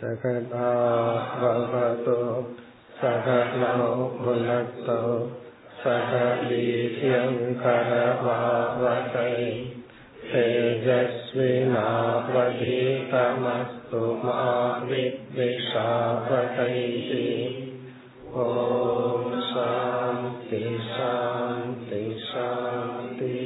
சகனா பவது சகனோ புனக்து சக வீர்யம் கரவாவகை தேஜஸ்வினாவதீதமஸ்து மா வித்விஷாவகை. ஓம் சாந்தி சாந்தி சாந்தி.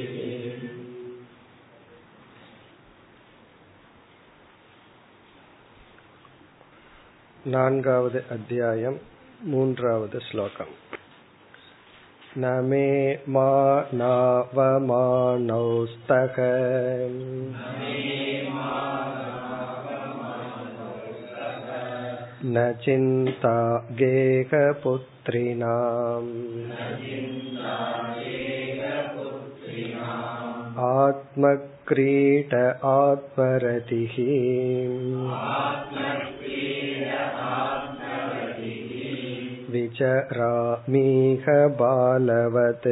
நான்காவது அத்தியாயம், மூன்றாவது ஸ்லோகம். நமே மானவமானௌஸ்தக ந சிந்தா கேகபுத்ரிணாம் ஆத்மக்ரீட ஆத்மரதிஹி விசராமீஹ பாலவத்.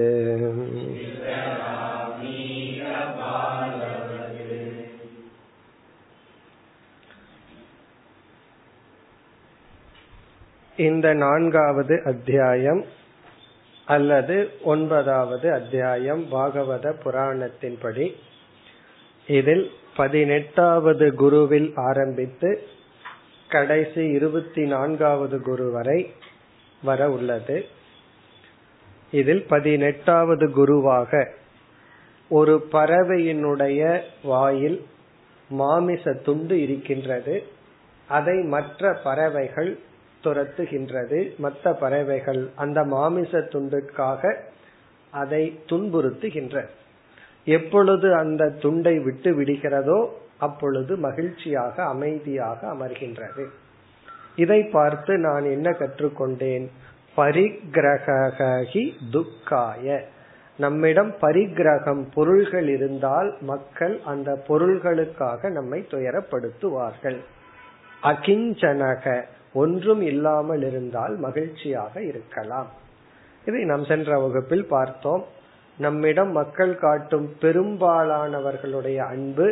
இந்த நான்காவது அத்தியாயம் அல்லது 9வது அத்தியாயம் பாகவத புராணத்தின்படி. இதில் 18வது குருவில் ஆரம்பித்து கடைசி 24வது குரு வரை வர உள்ளது. இதில் 18வது குருவாக ஒரு பறவையினுடைய வாயில் மாமிச துண்டு இருக்கின்றது, அதை மற்ற பறவைகள் துரத்துகின்றது. மற்ற பறவைகள் அந்த மாமிச துண்டுக்காக அதை துன்புறுத்துகின்றது. எப்பொழுது அந்த துண்டை விட்டு விடுகிறதோ அப்பொழுது மகிழ்ச்சியாக அமைதியாக அமர்கின்றது. இதை பார்த்து நான் என்ன கற்றுக்கொண்டேன்? பரிகிரகி துக்காய. நம்மிடம் பரிகிரகம் பொருள்கள் இருந்தால் மக்கள் அந்த பொருள்களுக்காக நம்மை துயரப்படுத்துவார்கள். அகிஞ்சனக ஒன்றும் இல்லாமல் இருந்தால் மகிழ்ச்சியாக இருக்கலாம். இதை நாம் சென்ற வகுப்பில் பார்த்தோம். நம்மிடம் மக்கள் காட்டும் பெரும்பாலானவர்களுடைய அன்பு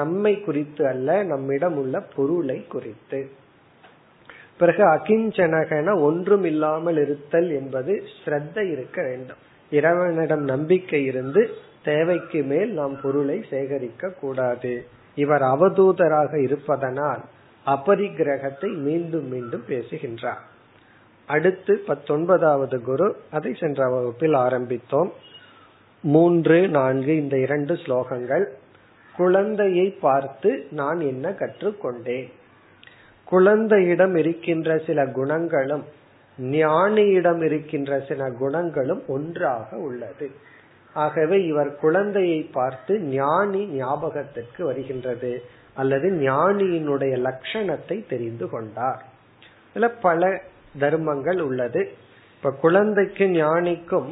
நம்மை குறித்து அல்ல, நம்மிடம் உள்ள பொருளை குறித்து. பிறகு அகிஞ்சனகன ஒன்றும் இல்லாமல் இருத்தல் என்பது ஸ்ரத்தை இருக்க வேண்டும். இறைவனிடம் நம்பிக்கை இருந்து தேவைக்கு மேல் நாம் பொருளை சேகரிக்க கூடாது. இவர் அவதூதராக இருப்பதனால் அபரிகிரகத்தை மீண்டும் மீண்டும் பேசுகின்றார். அடுத்து 19வது குரு, அதை சென்ற வகுப்பில் ஆரம்பித்தோம். 3, 4 இந்த 2 ஸ்லோகங்கள். குழந்தையை பார்த்து நான் என்ன கற்றுக்கொண்டேன்? குழந்தையிடம் இருக்கின்ற சில குணங்களும் ஞானியிடம் இருக்கின்ற சில குணங்களும் ஒன்றாக உள்ளது. ஆகவே இவர் குழந்தையை பார்த்து ஞானி ஞாபகத்திற்கு வருகின்றது, அல்லது ஞானியினுடைய லட்சணத்தை தெரிந்து கொண்டார். இதுல பல தர்மங்கள் உள்ளது. இப்ப குழந்தைக்கும் ஞானிக்கும்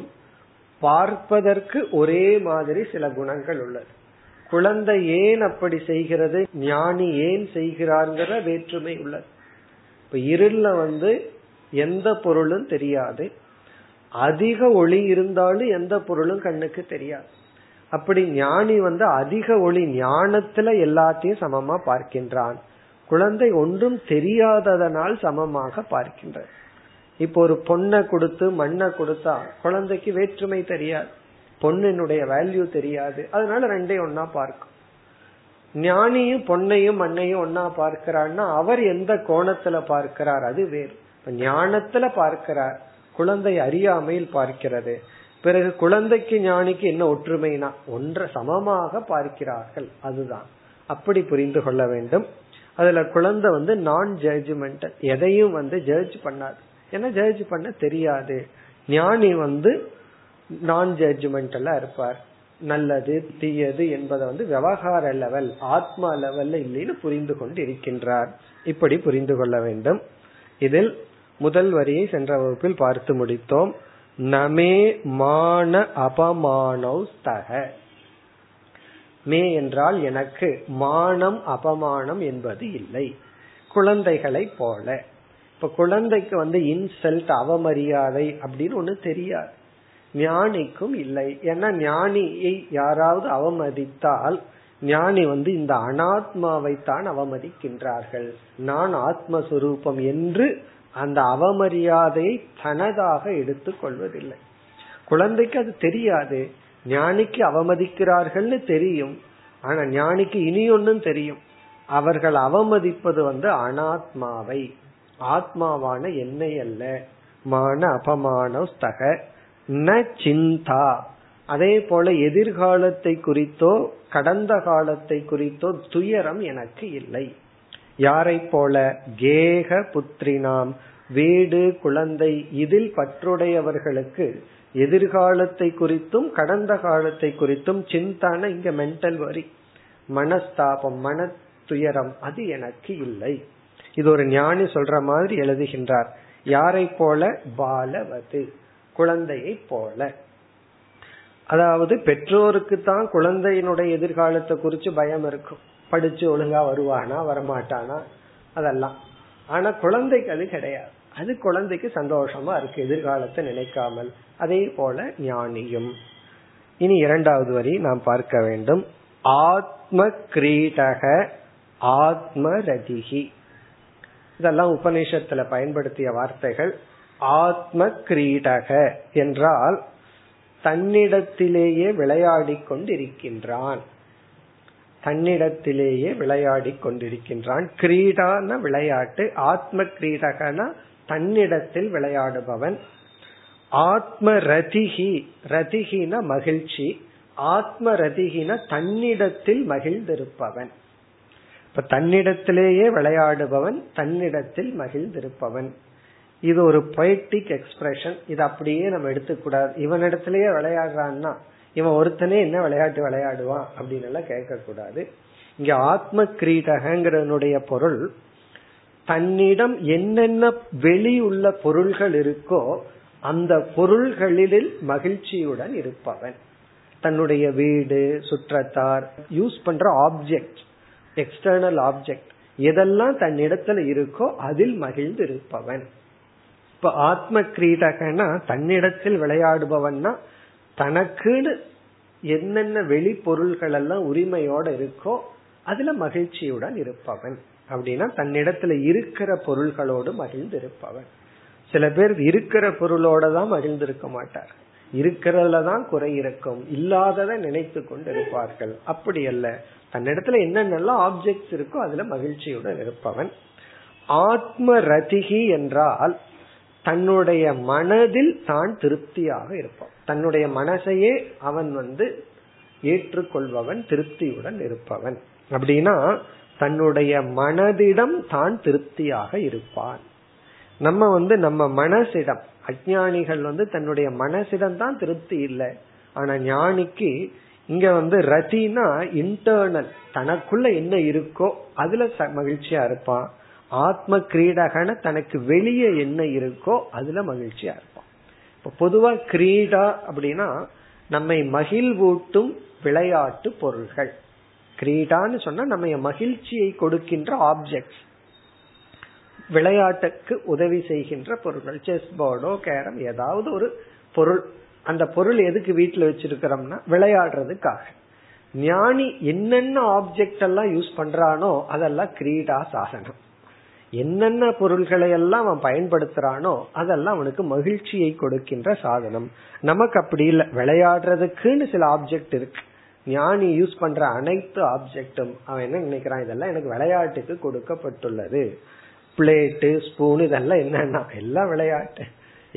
பார்ப்பதற்கு ஒரே மாதிரி சில குணங்கள் உள்ளது. குழந்தை ஏன் அப்படி செய்கிறது, ஞானி ஏன் செய்கிறார்ங்கிற வேற்றுமை உள்ளது. இப்ப இருள எந்த பொருளும் தெரியாது, அதிக ஒளி இருந்தாலும் எந்த பொருளும் கண்ணுக்கு தெரியாது. அப்படி ஞானி அதிக ஒளி ஞானத்துல எல்லாத்தையும் சமமா பார்க்கின்றான். குழந்தை ஒன்றும் தெரியாததனால் சமமாக பார்க்கின்றது. இப்போ ஒரு பொண்ணை கொடுத்து மண்ணை கொடுத்தா குழந்தைக்கு வேற்றுமை தெரியாது, பொண்ணினுடைய வேல்யூ தெரியாது, அதனால ரெண்டையும் ஒன்னா பார்க்கும். ஞானியும் பொண்ணையும் மண்ணையும் ஒன்னா பார்க்கிறான்னா அவர் எந்த கோணத்துல பார்க்கிறார் அது வேறு. ஞானத்துல பார்க்கிறார், குழந்தை அறியாமையில் பார்க்கிறது. பிறகு குழந்தைக்கு ஞானிக்கு என்ன ஒற்றுமைனா ஒன்றை சமமாக பார்க்கிறார்கள். அதுதான் அப்படி புரிந்து கொள்ள வேண்டும். அதுல குழந்தை நான் ஜட்ஜ்மெண்டல், எதையும் ஜட்ஜ் பண்ணாது, ஏன்னா ஜட்ஜ் பண்ண தெரியாது. ஞானி நான் ஜட்ஜ்மெண்டலா இருப்பார், நல்லது தீயது என்பதை விவகார லெவல் ஆத்மா லெவல்ல இல்லைன்னு புரிந்து கொண்டு இருக்கின்றார். இப்படி புரிந்து கொள்ள வேண்டும். இதில் முதல் வரியை சென்ற வகுப்பில் பார்த்து முடித்தோம். நமே மான அபமானௌஸ்தக. மே என்றால் எனக்கு, மானம் அபமானம் என்பது இல்லை குழந்தைகளை போல. இப்ப குழந்தைக்கு இன்சல்ட் அவமரியாதை அப்படின்னு ஒண்ணு தெரியாது, ஞானிக்கும் இல்லை. ஏன்னா ஞானியை யாராவது அவமதித்தால் ஞானி இந்த அனாத்மாவைத்தான் அவமதிக்கின்றார்கள். நான் ஆத்மஸ்வரூபம் என்று அந்த அவமரியாதையை தனதாக எடுத்துக் கொள்வதில்லை. குழந்தைக்கு அது தெரியாது, ஞானிக்கு அவமதிக்கிறார்கள் தெரியும். ஆனா ஞானிக்கு இனி ஒன்னும் தெரியும், அவர்கள் அவமதிப்பது அனாத்மாவை, ஆத்மாவான என்னை அல்ல. மான அபமானஸ்தக ந சிந்தா. அதே போல எதிர்காலத்தை குறித்தோ கடந்த காலத்தை குறித்தோ துயரம் எனக்கு இல்லை. யாரை போல? கேக புத்திரினாம், வீடு குழந்தை இதில் பற்றுடையவர்களுக்கு எதிர்காலத்தை குறித்தும் கடந்த காலத்தை குறித்தும் சிந்தான இங்க மென்டல் வரி, மனஸ்தாபம், மன துயரம் அது எனக்கு இல்லை. இது ஒரு ஞானி சொல்ற மாதிரி எழுதுகின்றார். யாரை போல? பாலவது, குழந்தையை போல. அதாவது பெற்றோருக்கு தான் குழந்தையினுடைய எதிர்காலத்தை குறித்து பயம் இருக்கும், படிச்சு ஒழுங்கா வருவானா வரமாட்டானா அதெல்லாம். ஆனா குழந்தைக்கு அது கிடையாது, அது குழந்தைக்கு சந்தோஷமா இருக்கு எதிர்காலத்தை நினைக்காமல். அதே போல ஞானியும். இனி இரண்டாவது வரி நாம் பார்க்க வேண்டும். ஆத்ம கிரீடக ஆத்ம ரதிகி, இதெல்லாம் உபநிஷத்துல பயன்படுத்திய வார்த்தைகள். ஆத்ம கிரீடக என்றால் தன்னிடத்திலேயே விளையாடி கொண்டிருக்கின்றான், தன்னிடத்திலேயே விளையாடி கொண்டிருக்கின்றான். கிரீடான விளையாட்டு, ஆத்ம கிரீடகனா தன்னிடத்தில் விளையாடுபவன். ஆத்ம ரதிகி, ரதிகின மகிழ்ச்சி, ஆத்ம ரதிகின தன்னிடத்தில் மகிழ்ந்திருப்பவன். இப்ப தன்னிடத்திலேயே விளையாடுபவன், தன்னிடத்தில் மகிழ்ந்திருப்பவன். இது ஒரு பொய்டிக் எக்ஸ்பிரஷன், இது அப்படியே நம்ம எடுத்துக்கூடாது. இவனிடத்திலேயே விளையாடுறான்னா இவன் ஒருத்தனே என்ன விளையாட்டு விளையாடுவான் அப்படின்னு எல்லாம் கேட்க கூடாது. இங்க ஆத்ம கிரீடகங்கிறனுடைய பொருள் தன்னிடம் என்னென்ன வெளி உள்ள பொருள்கள் இருக்கோ அந்த பொருள்களில் மகிழ்ச்சியுடன் இருப்பவன். தன்னுடைய வீடு, சுற்றத்தார், யூஸ் பண்ற ஆப்ஜெக்ட், எக்ஸ்டர்னல் ஆப்ஜெக்ட் எதெல்லாம் தன்னிடத்துல இருக்கோ அதில் மகிழ்ந்து இருப்பவன். இப்ப ஆத்ம கிரீடகனா தன்னிடத்தில் விளையாடுபவன்னா தனக்குன்னு என்னென்ன வெளி பொருள்கள் எல்லாம் உரிமையோட இருக்கோ அதுல மகிழ்ச்சியுடன் இருப்பவன். அப்படின்னா தன்னிடத்துல இருக்கிற பொருள்களோடு மகிழ்ந்து இருப்பவன். சில பேர் இருக்கிற பொருளோட தான் மகிழ்ந்திருக்க மாட்டார், இருக்கிறதுல தான் குறை இருக்கும், இல்லாததை நினைத்து கொண்டு இருப்பார்கள். அப்படி அல்ல, தன்னிடத்துல என்னென்ன ஆப்ஜெக்ட்ஸ் இருக்கோ அதுல மகிழ்ச்சியுடன் இருப்பவன். ஆத்ம ரதிகி என்றால் தன்னுடைய மனதில் தான் திருப்தியாக இருப்பான், தன்னுடைய மனசையே அவன் ஏற்றுக்கொள்பவன், திருப்தியுடன் இருப்பவன். அப்படின்னா தன்னுடைய மனதிடம் தான் திருப்தியாக இருப்பான். நம்ம நம்ம மனசிடம், அஞ்ஞானிகள் தன்னுடைய மனசிடம் தான் திருப்தி இல்லை. ஆனா ஞானிக்கு இங்க ரதினா இன்டர்னல், தனக்குள்ள என்ன இருக்கோ அதுல மகிழ்ச்சியா இருப்பான். ஆத்ம கிரீடகன தனக்கு வெளியே என்ன இருக்கோ அதுல மகிழ்ச்சியா இருப்பான். இப்ப பொதுவா கிரீடா அப்படின்னா நம்மை மகிழ்வூட்டும் விளையாட்டு பொருள்கள். கிரீடான்னு சொன்னா நம்ம மகிழ்ச்சியை கொடுக்கின்ற ஆப்ஜெக்ட்ஸ், விளையாட்டுக்கு உதவி செய்கின்ற பொருள்கள், செஸ் போர்டோ கேரம் ஏதாவது ஒரு பொருள். அந்த பொருள் எதுக்கு வீட்டுல வச்சிருக்கிறோம்னா விளையாடுறதுக்காக. ஞானி என்னென்ன ஆப்ஜெக்ட் எல்லாம் யூஸ் பண்றானோ அதெல்லாம் கிரீடா சாதனம். என்னென்ன பொருள்களை எல்லாம் அவன் பயன்படுத்துறானோ அதெல்லாம் அவனுக்கு மகிழ்ச்சியை கொடுக்கின்ற சாதனம். நமக்கு அப்படி இல்லை, விளையாடுறதுக்குன்னு சில ஆப்ஜெக்ட் இருக்கு. ஞானி யூஸ் பண்ற அனைத்து ஆப்ஜெக்டும் அவன் என்ன நினைக்கிறான், இதெல்லாம் எனக்கு விளையாட்டுக்கு கொடுக்கப்பட்டுள்ளது. பிளேட்டு, ஸ்பூன் இதெல்லாம் என்னன்னா எல்லாம் விளையாட்டு,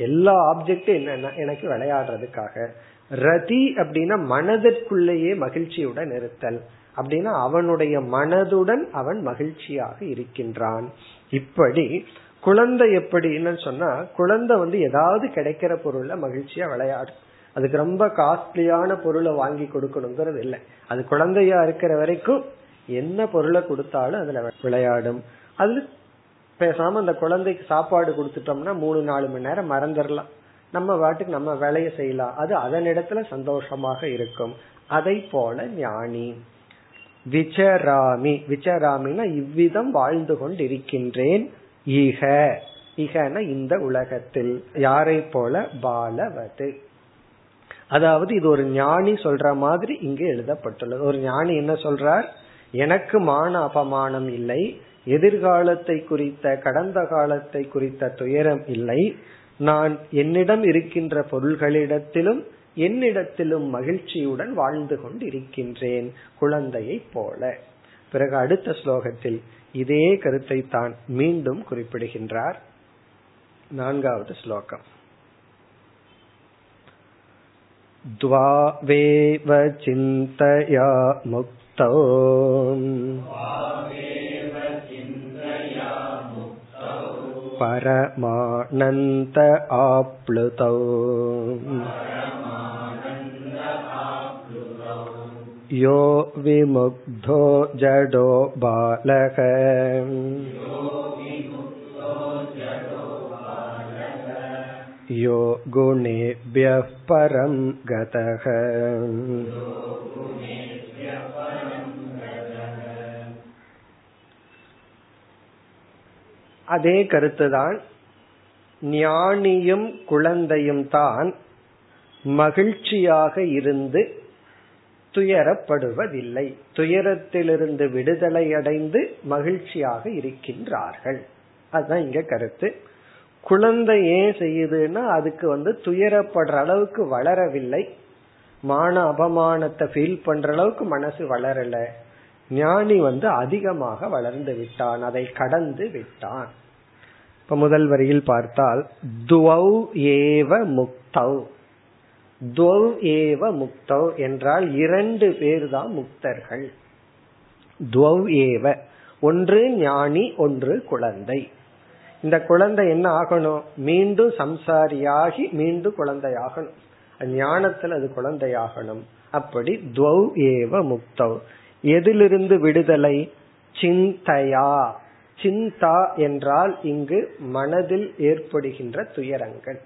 எல்லா ஆப்ஜெக்டும் என்னன்னா எனக்கு விளையாடுறதுக்காக. ரதி அப்படின்னா மனதிற்குள்ளேயே மகிழ்ச்சியுடன் இருத்தல். அப்படின்னா அவனுடைய மனதுடன் அவன் மகிழ்ச்சியாக இருக்கின்றான். இப்படி குழந்தை எப்படின்னு சொன்னா குழந்தை ஏதாவது கிடைக்கிற பொருள்ல மகிழ்ச்சியா விளையாடும். அதுக்கு ரொம்ப காஸ்ட்லியான பொருளை வாங்கி கொடுக்கணுங்கிறது இல்லை, அது குழந்தையா இருக்கிற வரைக்கும் என்ன பொருளை கொடுத்தாலும் அதுல விளையாடும். அது பேசாம அந்த குழந்தைக்கு சாப்பாடு கொடுத்துட்டோம்னா 3-4 மணி நேரம் மறந்துடலாம், நம்ம வாட்டுக்கு நம்ம வேலையை செய்யலாம், அது அதன் இடத்துல சந்தோஷமாக இருக்கும். அதை போல ஞானி விசராமி, விசராமினா இவ்விதம் வாழ்ந்து கொண்டிருக்கின்றேன். ஈக, ஈகன இந்த உலகத்தில். யாரை போல? பாலவது, அதாவது இது ஒரு ஞானி சொல்ற மாதிரி இங்கே எழுதப்பட்டுள்ளது. ஒரு ஞானி என்ன சொல்றார்? எனக்கு மான அபமானம் இல்லை, எதிர்காலத்தை குறித்த கடந்த காலத்தை குறித்த துயரம் இல்லை, நான் என்னிடம் இருக்கின்ற பொருள்களிடத்திலும் என்னிடத்திலும் மகிழ்ச்சியுடன் வாழ்ந்து கொண்டு இருக்கின்றேன் குழந்தையை போல. பிறகு அடுத்த ஸ்லோகத்தில் இதே கருத்தை தான் மீண்டும் குறிப்பிடுகின்றார். 4வது ஸ்லோகம். த்வாவேவ சிந்தயா முக்தோ பரமானந்த ஆப்ளுதோ யோ விமுக்தோ ஜடோ பாலக யோ குணேப்யः பரம் கதஹ. அதே கருத்துதான். ஞானியும் குழந்தையும் தான் மகிழ்ச்சியாக இருந்து துயரப்படுவதில்லை, துயரத்திலிருந்து விடுதலை அடைந்து மகிழ்ச்சியாக இருக்கின்றார்கள். அதுதான் இங்க கருத்து. குழந்தை ஏன் செய்யுதுன்னா அதுக்கு துயரப்படுற அளவுக்கு வளரவில்லை, மான அபமானத்தை ஃபீல் பண்ற அளவுக்கு மனசு வளரல. ஞானி அதிகமாக வளர்ந்து விட்டான், அதை கடந்து விட்டான். இப்ப முதல் வரியில் பார்த்தால் துவௌ ஏவ முக்தௌ. துவௌ ஏவ முக்தௌ என்றால் 2 பேர் தான் முக்தர்கள். துவௌ ஏவ, ஒன்று ஞானி ஒன்று குழந்தை. இந்த குழந்தை என்ன ஆகணும்? மீண்டும் சம்சாரியாகி மீண்டும் குழந்தையாகணும். ஞானத்தில் அது குழந்தையாகணும். அப்படி துவௌ ஏவ முக்தௌ. எதிலிருந்து விடுதலை? சிந்தையா. சிந்தா என்றால் இங்கு மனதில் ஏற்படுகின்ற துயரங்கள்,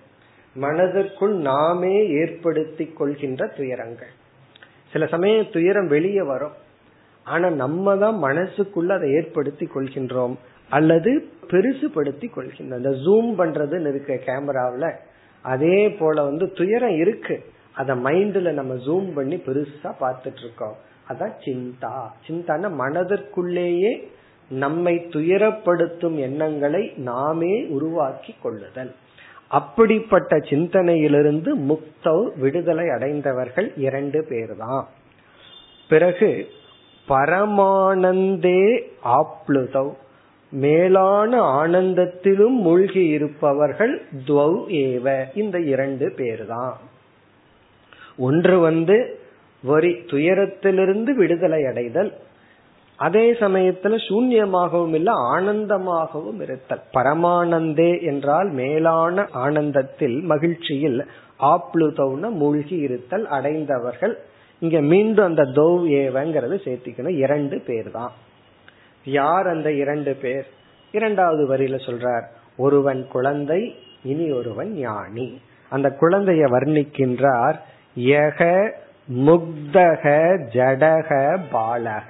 மனதிற்குள் நாமே ஏற்படுத்தி கொள்கின்ற துயரங்கள். சில சமயம் துயரம் வெளியே வரும், ஆனா நம்ம தான் மனசுக்குள்ள அதை ஏற்படுத்தி கொள்கின்றோம் அல்லது பெருசுபடுத்தி கொள்கின்றோம். அந்த ஜூம் பண்றதுன்னு இருக்க கேமராவில், அதே போல துயரம் இருக்கு, அதை மைண்ட்ல நம்ம ஜூம் பண்ணி பெருசா பார்த்துட்டு இருக்கோம். அதான் சிந்தா. சிந்தான மனதிற்குள்ளேயே நம்மை துயரப்படுத்தும் எண்ணங்களை நாமே உருவாக்கி கொள்ளுதல். அப்படிப்பட்ட சிந்தனையிலிருந்து முக்தௌ, விடுதலை அடைந்தவர்கள் 2 பேர்தான். பிறகு பரமானந்தே ஆப்ளுதௌ, மேலான ஆனந்தத்திலும் மூழ்கி இருப்பவர்கள் துவௌ ஏவ, இந்த 2 பேர்தான். ஒன்று துயரத்திலிருந்து விடுதலை அடைதல், அதே சமயத்துல சூன்யமாகவும் இல்ல ஆனந்தமாகவும் இருத்தல். பரமானந்தே என்றால் மேலான ஆனந்தத்தில் மகிழ்ச்சியில், ஆப்ளுதௌன மூழ்கி இருத்தல் அடைந்தவர்கள். இங்க மீண்டும் அந்த தௌ ஏவங்கிறது சேர்த்திக்கணும், 2 பேர் தான். யார் அந்த 2 பேர்? 2வது வரியில சொல்றார். ஒருவன் குழந்தை, இனி ஒருவன் ஞானி. அந்த குழந்தைய வர்ணிக்கின்றார். யக முக்தக ஜடக பாலக.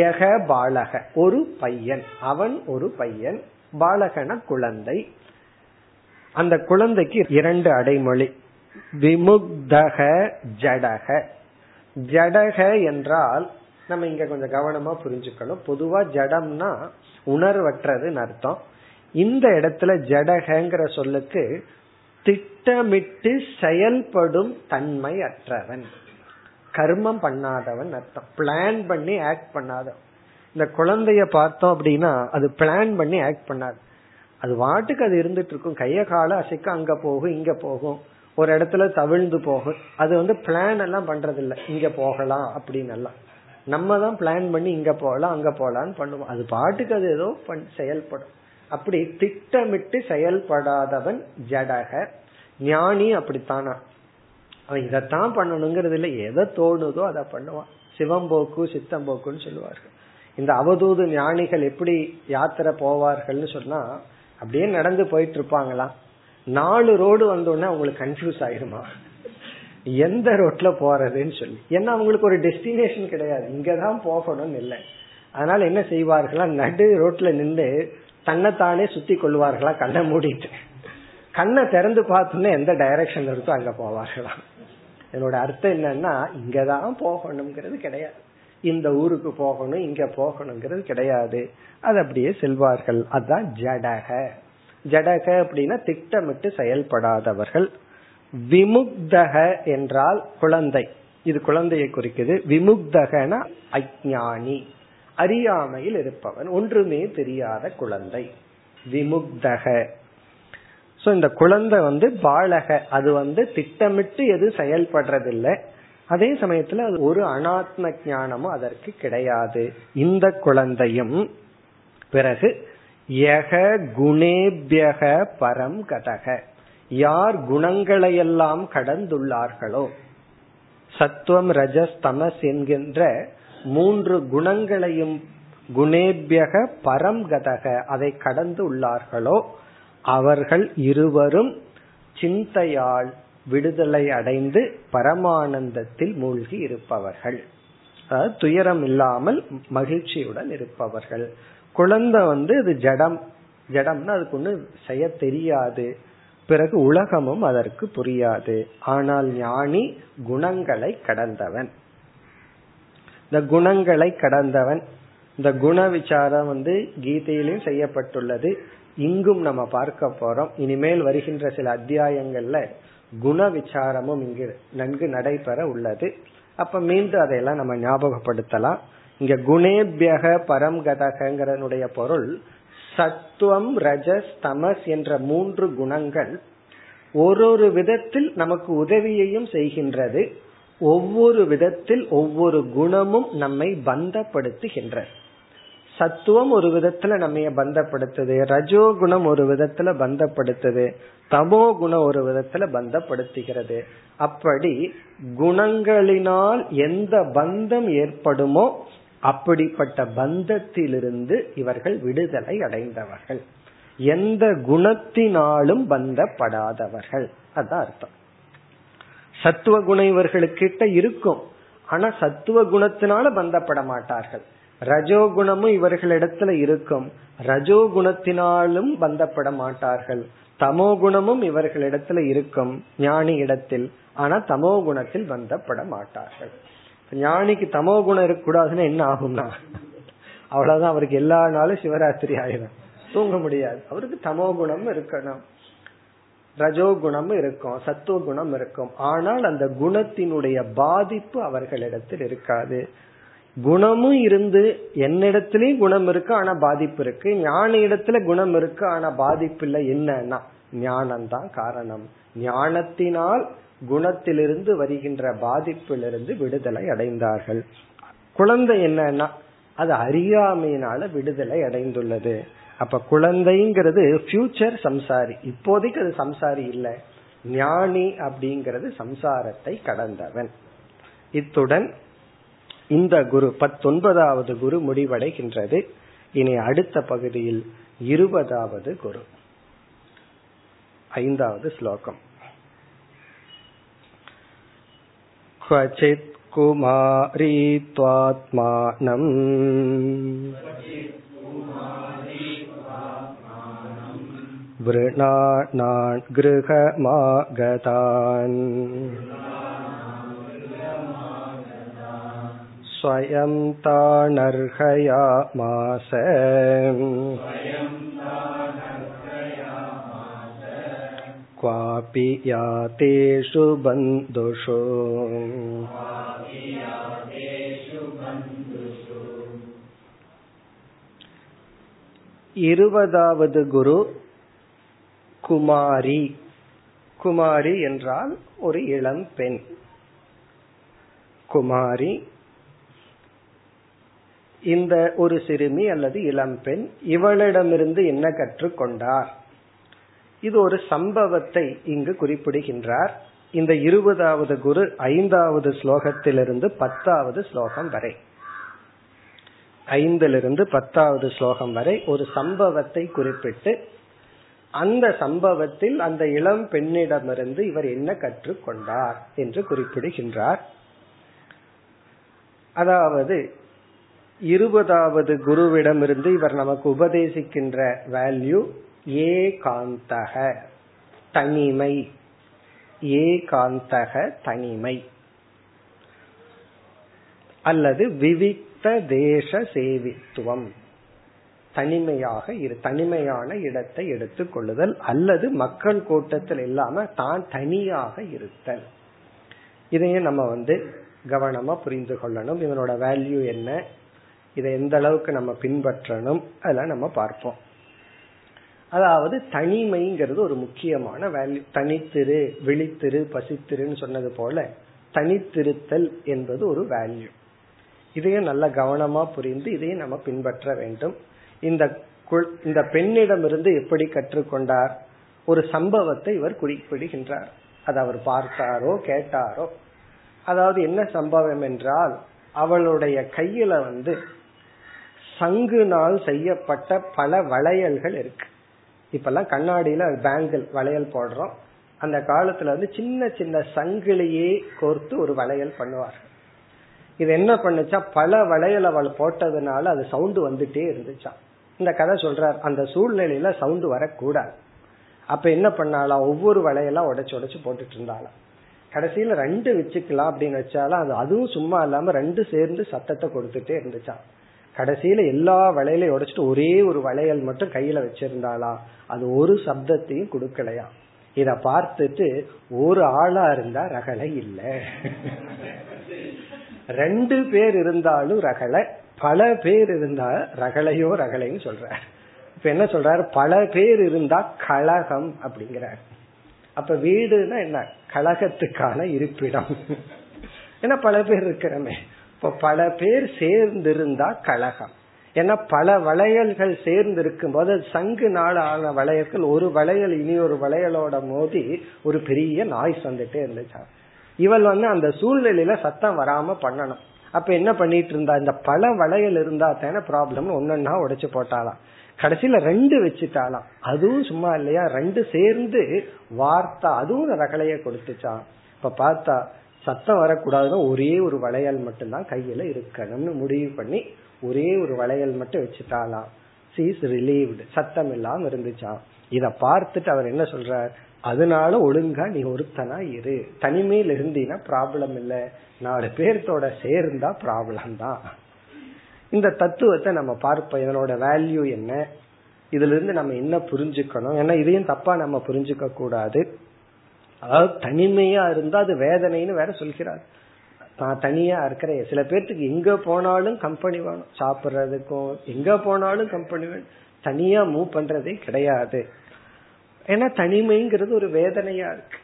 யக பாலக, ஒரு பையன், அவன் ஒரு பையன். பாலகன குழந்தை. அந்த குழந்தைக்கு 2 அடைமொழி. விமுக்தக ஜடக. ஜடக என்றால் நம்ம இங்க கொஞ்சம் கவனமா புரிஞ்சுக்கணும். பொதுவா ஜடம்னா உணர்வற்றதுன்னு அர்த்தம். இந்த இடத்துல ஜடகங்கிற சொல்லுக்கு திட்டமிட்டு செயல்படும் தன்மை அற்றவன், கர்மம் பண்ணாதவன் அர்த்தம். பிளான் பண்ணி ஆக்ட் பண்ணாதவன். இந்த குழந்தைய பார்த்தோம் அப்படின்னா அது பிளான் பண்ணி ஆக்ட் பண்ணாது, அது வாட்டுக்கு அது இருந்துட்டு இருக்கும். கைய கால அசைக்க அங்க போகும் இங்க போகும், ஒரு இடத்துல தவிழ்ந்து போகும். அது பிளான் எல்லாம் பண்றது இல்லை. இங்க போகலாம் அப்படின்னு எல்லாம் நம்ம தான் பிளான் பண்ணி இங்க போகலாம் அங்க போகலான்னு பண்ணுவோம். அது பாட்டுக்கு அது ஏதோ செயல்படும். அப்படி திட்டமிட்டு செயல்படாதவன் ஜடக. ஞானி அப்படித்தானா? அவன் இதத்தான் பண்ணணுங்கிறது இல்லை, எதை தோணுதோ அதை பண்ணுவான். சிவம்போக்கு சித்தம்போக்குன்னு சொல்லுவார்கள். இந்த அவதூது ஞானிகள் எப்படி யாத்திரை போவார்கள்னு சொன்னா அப்படியே நடந்து போயிட்டு இருப்பாங்களாம். 4 ரோடு வந்தோடனே அவங்களுக்கு கன்ஃபியூஸ் ஆயிருமா, எந்த ரோட்ல போறதுன்னு சொல்லி. ஏன்னா அவங்களுக்கு ஒரு டெஸ்டினேஷன் கிடையாது, இங்கதான் போகணும்னு இல்லை. அதனால என்ன செய்வார்களா, நடு ரோட்ல நின்று தன்னைத்தானே சுத்தி கொள்வார்களா, கண்ணை மூடிட்டு. கண்ணை திறந்து பார்த்தோன்னா எந்த டைரக்ஷன் இருக்கோ அங்க போவார்களாம். என்னோட அர்த்தம் என்னன்னா, இங்கதான் போகணுங்கிறது கிடையாது, இந்த ஊருக்கு போகணும் இங்க போகணுங்கிறது கிடையாது, அது அப்படியே செல்வார்கள். அதுதான் ஜடக. ஜடக அப்படின்னா திட்டமிட்டு செயல்படாதவர்கள். விமுக்தக என்றால் குழந்தை, இது குழந்தையை குறிக்குது. விமுக்தகன அஞ்ஞானி, அறியாமையில் இருப்பவன், ஒன்றுமே தெரியாத குழந்தை விமுக்தக. சோ இந்த குழந்தை பாலக, அது திட்டமிட்டு எது செயல்படுறதில்லை, அதே சமயத்துல அது ஒரு அனாத்ம ஞானமும் அதற்கு கிடையாது. இந்த குழந்தையும் பிறகு யக குணேபியக பரம் கதக, யார் குணங்களையெல்லாம் கடந்துள்ளார்களோ, சத்துவம் ரஜஸ் தமஸ் என்கின்ற மூன்று குணங்களையும் குணேபியக பரம் கதக, அதை கடந்து உள்ளார்களோ அவர்கள் இருவரும் சிந்தையால் விடுதலை அடைந்து பரமானந்தத்தில் மூழ்கி இருப்பவர்கள், அதாவது துயரம் இல்லாமல் மகிழ்ச்சியுடன் இருப்பவர்கள். குழந்தை இது ஜடம், ஜடம்னா அதுக்கு ஒண்ணு செய்ய தெரியாது, பிறகு உலகமும் அதற்கு புரியாது. ஆனால் ஞானி குணங்களை கடந்தவன், இந்த குணங்களை கடந்தவன். இந்த குண விசாரம் கீதையிலும் செய்யப்பட்டுள்ளது, இங்கும் நம்ம பார்க்க போறோம். இனிமேல் வருகின்ற சில அத்தியாயங்கள்ல குண விசாரமும் இங்கு நன்கு நடைபெற உள்ளது. அப்ப மீண்டும் அதையெல்லாம் நம்ம ஞாபகப்படுத்தலாம். இங்க குணேபியக பரம் கதகங்கிறனுடைய பொருள் சத்துவம் ரஜஸ் தமஸ் என்ற மூன்று குணங்கள் ஒரு விதத்தில் நமக்கு உதவியையும் செய்கின்றது, ஒவ்வொரு விதத்தில் ஒவ்வொரு குணமும் நம்மை பந்தப்படுத்துகின்றது. சத்துவம் ஒரு விதத்துல நம்ம பந்தப்படுத்துது, ரஜோ குணம் ஒரு விதத்துல பந்தப்படுத்துது, தமோ குணம் ஒரு விதத்துல பந்தப்படுத்துகிறது. அப்படி குணங்களினால் எந்த பந்தம் ஏற்படுமோ அப்படிப்பட்ட பந்தத்திலிருந்து இவர்கள் விடுதலை அடைந்தவர்கள், எந்த குணத்தினாலும் பந்தப்படாதவர்கள். அதான் அர்த்தம். சத்துவ குணம் இவர்களுக்கிட்ட இருக்கும், ஆனா சத்துவ குணத்தினால பந்தப்பட மாட்டார்கள். ரஜோகுணமும் இவர்களிடத்துல இருக்கும், ரஜோகுணத்தினாலும் பந்தப்பட மாட்டார்கள். தமோ குணமும் இவர்களிடத்துல இருக்கும் ஞானி இடத்தில், ஆனா தமோ குணத்தில் பந்தப்பட மாட்டார்கள். ஞானிக்கு தமோ குணம் இருக்கக்கூடாதுன்னா என்ன ஆகும்னா, அவ்வளவுதான், அவருக்கு எல்லா நாளும் சிவராத்திரி ஆயிரும், தூங்க முடியாது. அவருக்கு தமோ குணம் இருக்கணும், ரஜோகுணம் இருக்கும், சத்துவ குணம் இருக்கும், ஆனால் அந்த குணத்தினுடைய பாதிப்பு அவர்களிடத்தில் இருக்காது. குணமும் இருந்து என்னிடத்திலயும் குணம் இருக்கு ஆனா பாதிப்பு இருக்கு, ஞான இடத்துல குணம் இருக்கு ஆனா பாதிப்பு இல்லை, என்னன்னா ஞானம்தான் காரணம். ஞானத்தினால் குணத்திலிருந்து வருகின்ற பாதிப்பிலிருந்து விடுதலை அடைந்தார்கள். குழந்தை என்னன்னா அது அறியாமையினால விடுதலை அடைந்துள்ளது. அப்ப குழந்தைங்கிறது ஃபியூச்சர் சம்சாரி, இப்போதைக்கு அது சம்சாரி இல்லை. ஞானி அப்படிங்கிறது சம்சாரத்தை கடந்தவன். இத்துடன் இந்த குரு 19வது குரு முடிவடைகின்றது. இனி அடுத்த பகுதியில் 20வது குரு. 5வது ஸ்லோகம். க்வசித் குமாரீத்வாத்மானம் வ்ருணாநான் க்ருஹமாகதான் ஸ்வயம் தானர்ஹயாமாஸ க்வாபி யாதேஷு பந்துஷு. இருபதாவது குரு குமாரி. குமாரி என்றால் ஒரு இளம் பெண். குமாரி இந்த ஒரு சிறுமி அல்லது இளம்பெண். இவளிடமிருந்து என்ன கற்றுக்கொண்டார்? இது ஒரு சம்பவத்தை இங்கு குறிப்பிடுகின்றார். இந்த 20வது குரு 5வது ஸ்லோகத்திலிருந்து 10வது ஸ்லோகம் வரை, 5லிருந்து 10வது ஸ்லோகம் வரை ஒரு சம்பவத்தை குறிப்பிட்டு அந்த சம்பவத்தில் அந்த இளம் பெண்ணிடமிருந்து இவர் என்ன கற்றுக்கொண்டார் என்று குறிப்பிடுகின்றார். அதாவது 20வது குருவிடமிருந்து இவர் நமக்கு உபதேசிக்கின்ற வேல்யூ ஏகாந்தக, தனிமை. ஏகாந்தக தனிமை அல்லது விவிக்த தேச சேவித்துவம், தனிமையாக தனிமையான இடத்தை எடுத்துக் கொள்ளுதல் அல்லது மக்கள் கூட்டத்தில் இல்லாம தான் தனியாக இருத்தல். இதையே நம்ம கவனமா புரிந்து கொள்ளணும். இதனோட வேல்யூ என்ன, இதை எந்த அளவுக்கு நம்ம பின்பற்றணும், அதெல்லாம் நம்ம பார்ப்போம். அதாவது தனிமைங்கிறது ஒரு முக்கியமான வேல்யூ. தனித்திரு, விழித்திரு, பசித்திருன்னு சொன்னது போல தனித்திருத்தல் என்பது ஒரு வேல்யூ. இதையும் நல்ல கவனமா புரிந்து இதையும் நம்ம பின்பற்ற வேண்டும். இந்த பெண்ணிடமிருந்து எப்படி கற்றுக்கொண்டார்? ஒரு சம்பவத்தை இவர் குறிப்பிடுகின்றார். அது அவர் பார்த்தாரோ கேட்டாரோ. அதாவது என்ன சம்பவம் என்றால், அவளுடைய கையில சங்குனால் செய்யப்பட்ட பல வளையல்கள் இருக்கு. இப்பெல்லாம் கண்ணாடியில பேங்கிள் வளையல் போடுறோம். அந்த காலத்துல சின்ன சின்ன சங்கிலேயே கோர்த்து ஒரு வளையல் பண்ணுவார்கள். இது என்ன பண்ணுச்சா, பல வளையல் அவள் போட்டதுனால அது சவுண்டு வந்துட்டே இருந்துச்சா. இந்த கதை சொல்றார், அந்த சூழ்நிலையில சவுண்டு வரக்கூடாது. அப்ப என்ன பண்ணாலாம், ஒவ்வொரு வளையெல்லாம் உடைச்சு உடைச்சு போட்டுட்டு இருந்தாலும் கடைசியில ரெண்டு வச்சுக்கலாம் அப்படின்னு வச்சாலும் அது அதுவும் சும்மா இல்லாம ரெண்டு சேர்ந்து சத்தத்தை கொடுத்துட்டே இருந்துச்சா. கடைசியில எல்லா வளையலையும் உடைச்சிட்டு ஒரே ஒரு வளையல் மட்டும் கையில வச்சிருந்தாலாம், அது ஒரு சப்தத்தையும் கொடுக்கலையா. இத பார்த்துட்டு ஒரு ஆளா இருந்தா ரகலை இல்ல, ரெண்டு பேர் இருந்தாலும் ரகலை, பல பேர் இருந்தா ரகலையோ ரகலைன்னு சொல்றார். இப்ப என்ன சொல்றாரு, பல பேர் இருந்தா கலகம் அப்படிங்கிறார். அப்ப வீடுனா என்ன, கலகத்துக்கான இருப்பிடம். ஏன்னா பல பேர் இருக்கிறமே. இப்ப பல பேர் சேர்ந்திருந்தா கலகம். ஏன்னா பல வளையல்கள் சேர்ந்து இருக்கும் போது சங்கு நாளான வளையல்கள் ஒரு வளையல் இனி ஒரு வளையலோட மோதி ஒரு பெரிய நாய்ஸ் வந்துட்டே இருந்துச்சா. இவள் அந்த சூழ்நிலையில சத்தம் வராம பண்ணணும். அப்ப என்ன பண்ணிட்டு இருந்தா, இந்த பல வளையல் இருந்தா தானே ப்ராப்ளம், ஒன்னொன்னா உடைச்சு போட்டாலாம். கடைசியில ரெண்டு வச்சுட்டாலாம், அதுவும் சும்மா இல்லையா, ரெண்டு சேர்ந்து வார்த்தை அதுவும் ரகலைய கொடுத்துச்சா. இப்ப பார்த்தா சத்தம் வரக்கூடாதுன்னா ஒரே ஒரு வளையல் மட்டும்தான் கையில இருக்கணும்னு முடிவு பண்ணி ஒரே ஒரு வளையல் மட்டும் வச்சுட்டாலாம். சீஸ் ரிலீவ்டு, சத்தம் இல்லாம இருந்துச்சா. இத பார்த்துட்டு அவர் என்ன சொல்றார், அதனால ஒழுங்கா நீ ஒருத்தனா இரு, தனிமையில இருந்தீனா ப்ராப்ளம் இல்ல, நாலு பேர்த்தோட சேர்ந்தா ப்ராப்ளம் தான். இந்த தத்துவத்தை நம்ம பார்ப்போம், இதனோட வேல்யூ என்ன, இதுல இருந்து நம்ம என்ன புரிஞ்சுக்கணும். ஏன்னா இதையும் தப்பா நம்ம புரிஞ்சுக்க கூடாது. அதாவது தனிமையா இருந்தா அது வேதனைன்னு வேற சொல்கிறார். நான் தனியா இருக்கிறேன். சில பேர்த்துக்கு எங்க போனாலும் கம்பெனி வேணும், சாப்பிட்றதுக்கும் எங்க போனாலும் கம்பெனி வேணும், தனியா மூவ் பண்றதே கிடையாது. ஏன்னா தனிமைங்கிறது ஒரு வேதனையா இருக்கு.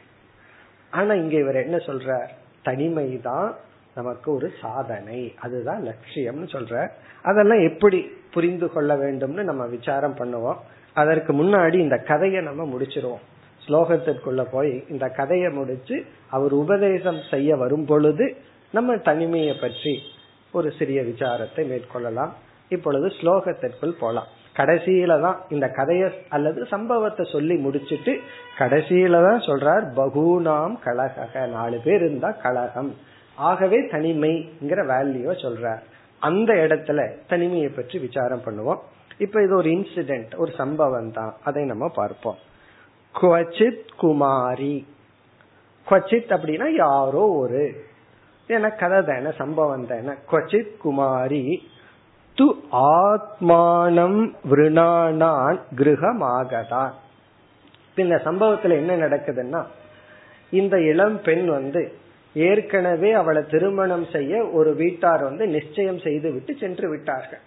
ஆனா இங்க இவர் என்ன சொல்றார், தனிமைதான் நமக்கு ஒரு சாதனை, அதுதான் லட்சியம்னு சொல்ற. அதெல்லாம் எப்படி புரிந்து கொள்ள வேண்டும்னு நம்ம விசாரம் பண்ணுவோம். அதற்கு முன்னாடி இந்த கதையை நம்ம முடிச்சிருவோம். ஸ்லோகத்திற்குள்ள போய் இந்த கதையை முடிச்சு அவர் உபதேசம் செய்ய வரும் பொழுது நம்ம தனிமையை பற்றி ஒரு சிறிய விசாரத்தை மேற்கொள்ளலாம். இப்பொழுது ஸ்லோகத்திற்குள் போலாம். கடைசியில தான் இந்த கதைய அல்லது சம்பவத்தை சொல்லி முடிச்சுட்டு கடைசியில தான் சொல்றார், பகுநாம் கலக, நாலு பேர் இருந்தா கலகம். ஆகவே தனிமைங்கிற வேல்யூவை சொல்றார். அந்த இடத்துல தனிமையை பற்றி விசாரம் பண்ணுவோம். இப்ப இது ஒரு இன்சிடென்ட், ஒரு சம்பவம் தான், அதை நம்ம பார்ப்போம். க்வச்சித் குமாரி, க்வச்சித் அப்படின்னா யாரோ ஒரு, ஏன்னா கதை தானே, சம்பவம் தானே. க்வச்சித் குமாரி து ஆத்மானம் விருணானான் கிருஹமாகதான். இந்த சம்பவத்துல என்ன நடக்குதுன்னா, இந்த இளம் பெண் ஏற்கனவே அவளை திருமணம் செய்ய ஒரு வீட்டார் நிச்சயம் செய்து விட்டு சென்று விட்டார்கள்.